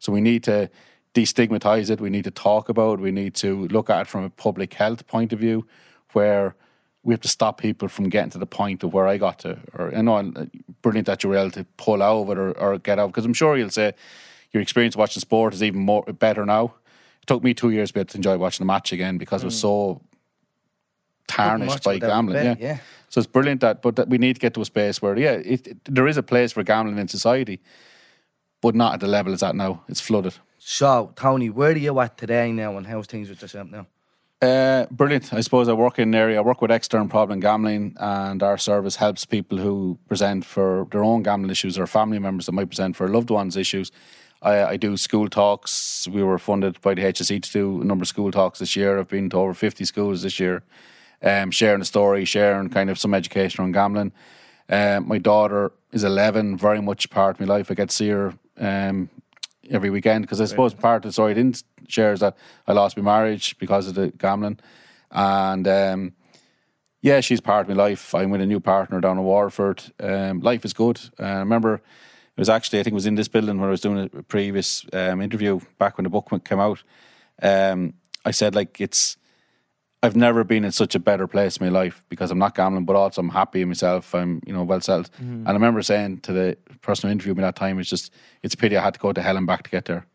So we need to destigmatise it. We need to talk about it. We need to look at it from a public health point of view, where we have to stop people from getting to the point of where I got to. Or, you know, brilliant that you were able to pull out of it, or, or get out, because I'm sure you'll say your experience watching sport is even more better now. It took me two years to be able to enjoy watching the match again, because mm. it was so tarnished by gambling. Bit, yeah. yeah, so it's brilliant that, but that we need to get to a space where, yeah, it, it, there is a place for gambling in society, but not at the level it's at now. It's flooded. So, Tony, where are you at today now, and how's things with yourself now? Uh, brilliant. I suppose I work in an area, I work with external problem gambling, and our service helps people who present for their own gambling issues, or family members that might present for loved ones' issues. I, I do school talks. We were funded by the H S E to do a number of school talks this year. I've been to over fifty schools this year, um, sharing a story, sharing kind of some education on gambling. Um, my daughter is eleven, very much part of my life. I get to see her um, every weekend, because I suppose part of the story I didn't share is that I lost my marriage because of the gambling, and um, yeah, she's part of my life. I'm with a new partner down in Waterford. Um, life is good. Uh, I remember it was actually, I think it was in this building where I was doing a previous um, interview back when the book came out. Um, I said, like, it's, I've never been in such a better place in my life, because I'm not gambling, but also I'm happy in myself. I'm, you know, well settled. Mm-hmm. And I remember saying to the person who interviewed me that time, it's just, it's a pity I had to go to hell and back to get there.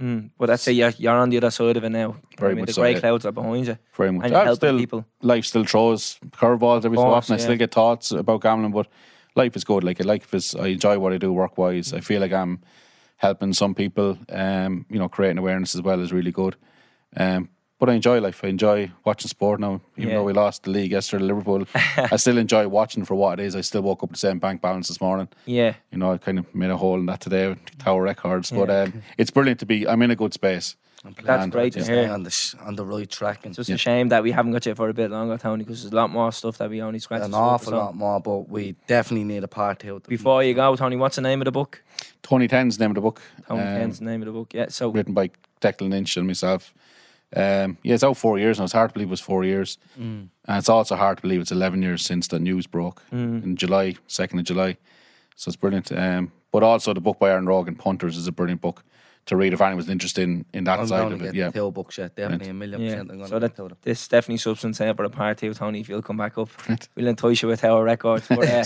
Mm. Well, that's it. You're, you're on the other side of it now. Very I mean, much the so, grey yeah. clouds are behind you. Very much. And you're helping still, people. Life still throws curveballs every so often. Yeah. I still get thoughts about gambling, but life is good. Like, life is, I enjoy what I do work-wise. Mm. I feel like I'm helping some people. Um, you know, creating awareness as well is really good. Um, but I enjoy life. I enjoy watching sport now. Even yeah. though we lost the league yesterday to Liverpool, I still enjoy watching for what it is. I still woke up with the same bank balance this morning. Yeah. You know, I kind of made a hole in that today with Tower Records. But yeah. um, it's brilliant to be, I'm in a good space. That's and, great to yeah. hear. On the, on the right track. It's just yeah. a shame that we haven't got you for a bit longer, Tony, because there's a lot more stuff that we only scratched. An awful lot more, but we definitely need a part two. Before you go, Tony, what's the name of the book? Tony Ten's name of the book. Tony um, Ten's name of the book, yeah. So written by Declan Lynch and myself. Um, yeah, it's out four years now. It's hard to believe it was four years, mm. and it's also hard to believe it's eleven years since the news broke mm. in July, second of July. So it's brilliant. Um, but also the book by Aaron Rogan, Punters, is a brilliant book to read if anyone's interested in, in that I'm side of it. Yeah, two books, yeah, definitely right. a million yeah. percent. I'm so that them. This definitely substance here for a part two, Tony. If you'll come back up, right. we'll entice you with Tower Records. But, uh,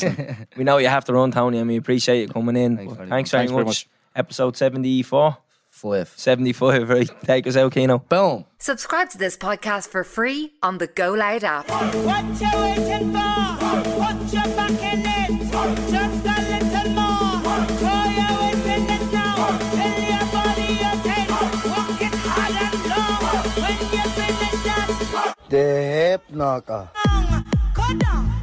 we know you have to run, Tony, and we appreciate you coming in. Thanks very, thanks very, thanks very much. much. Episode seventy-four. Five. seventy-five, right? Take us out, Keno. Boom. Subscribe to this podcast for free on the Go Loud app. What you waiting for? Put your back in it. Just a little more. Throw your weight in it now. Tell your body okay. Walk it hard and long. When you finish that. The hip knocker. Good.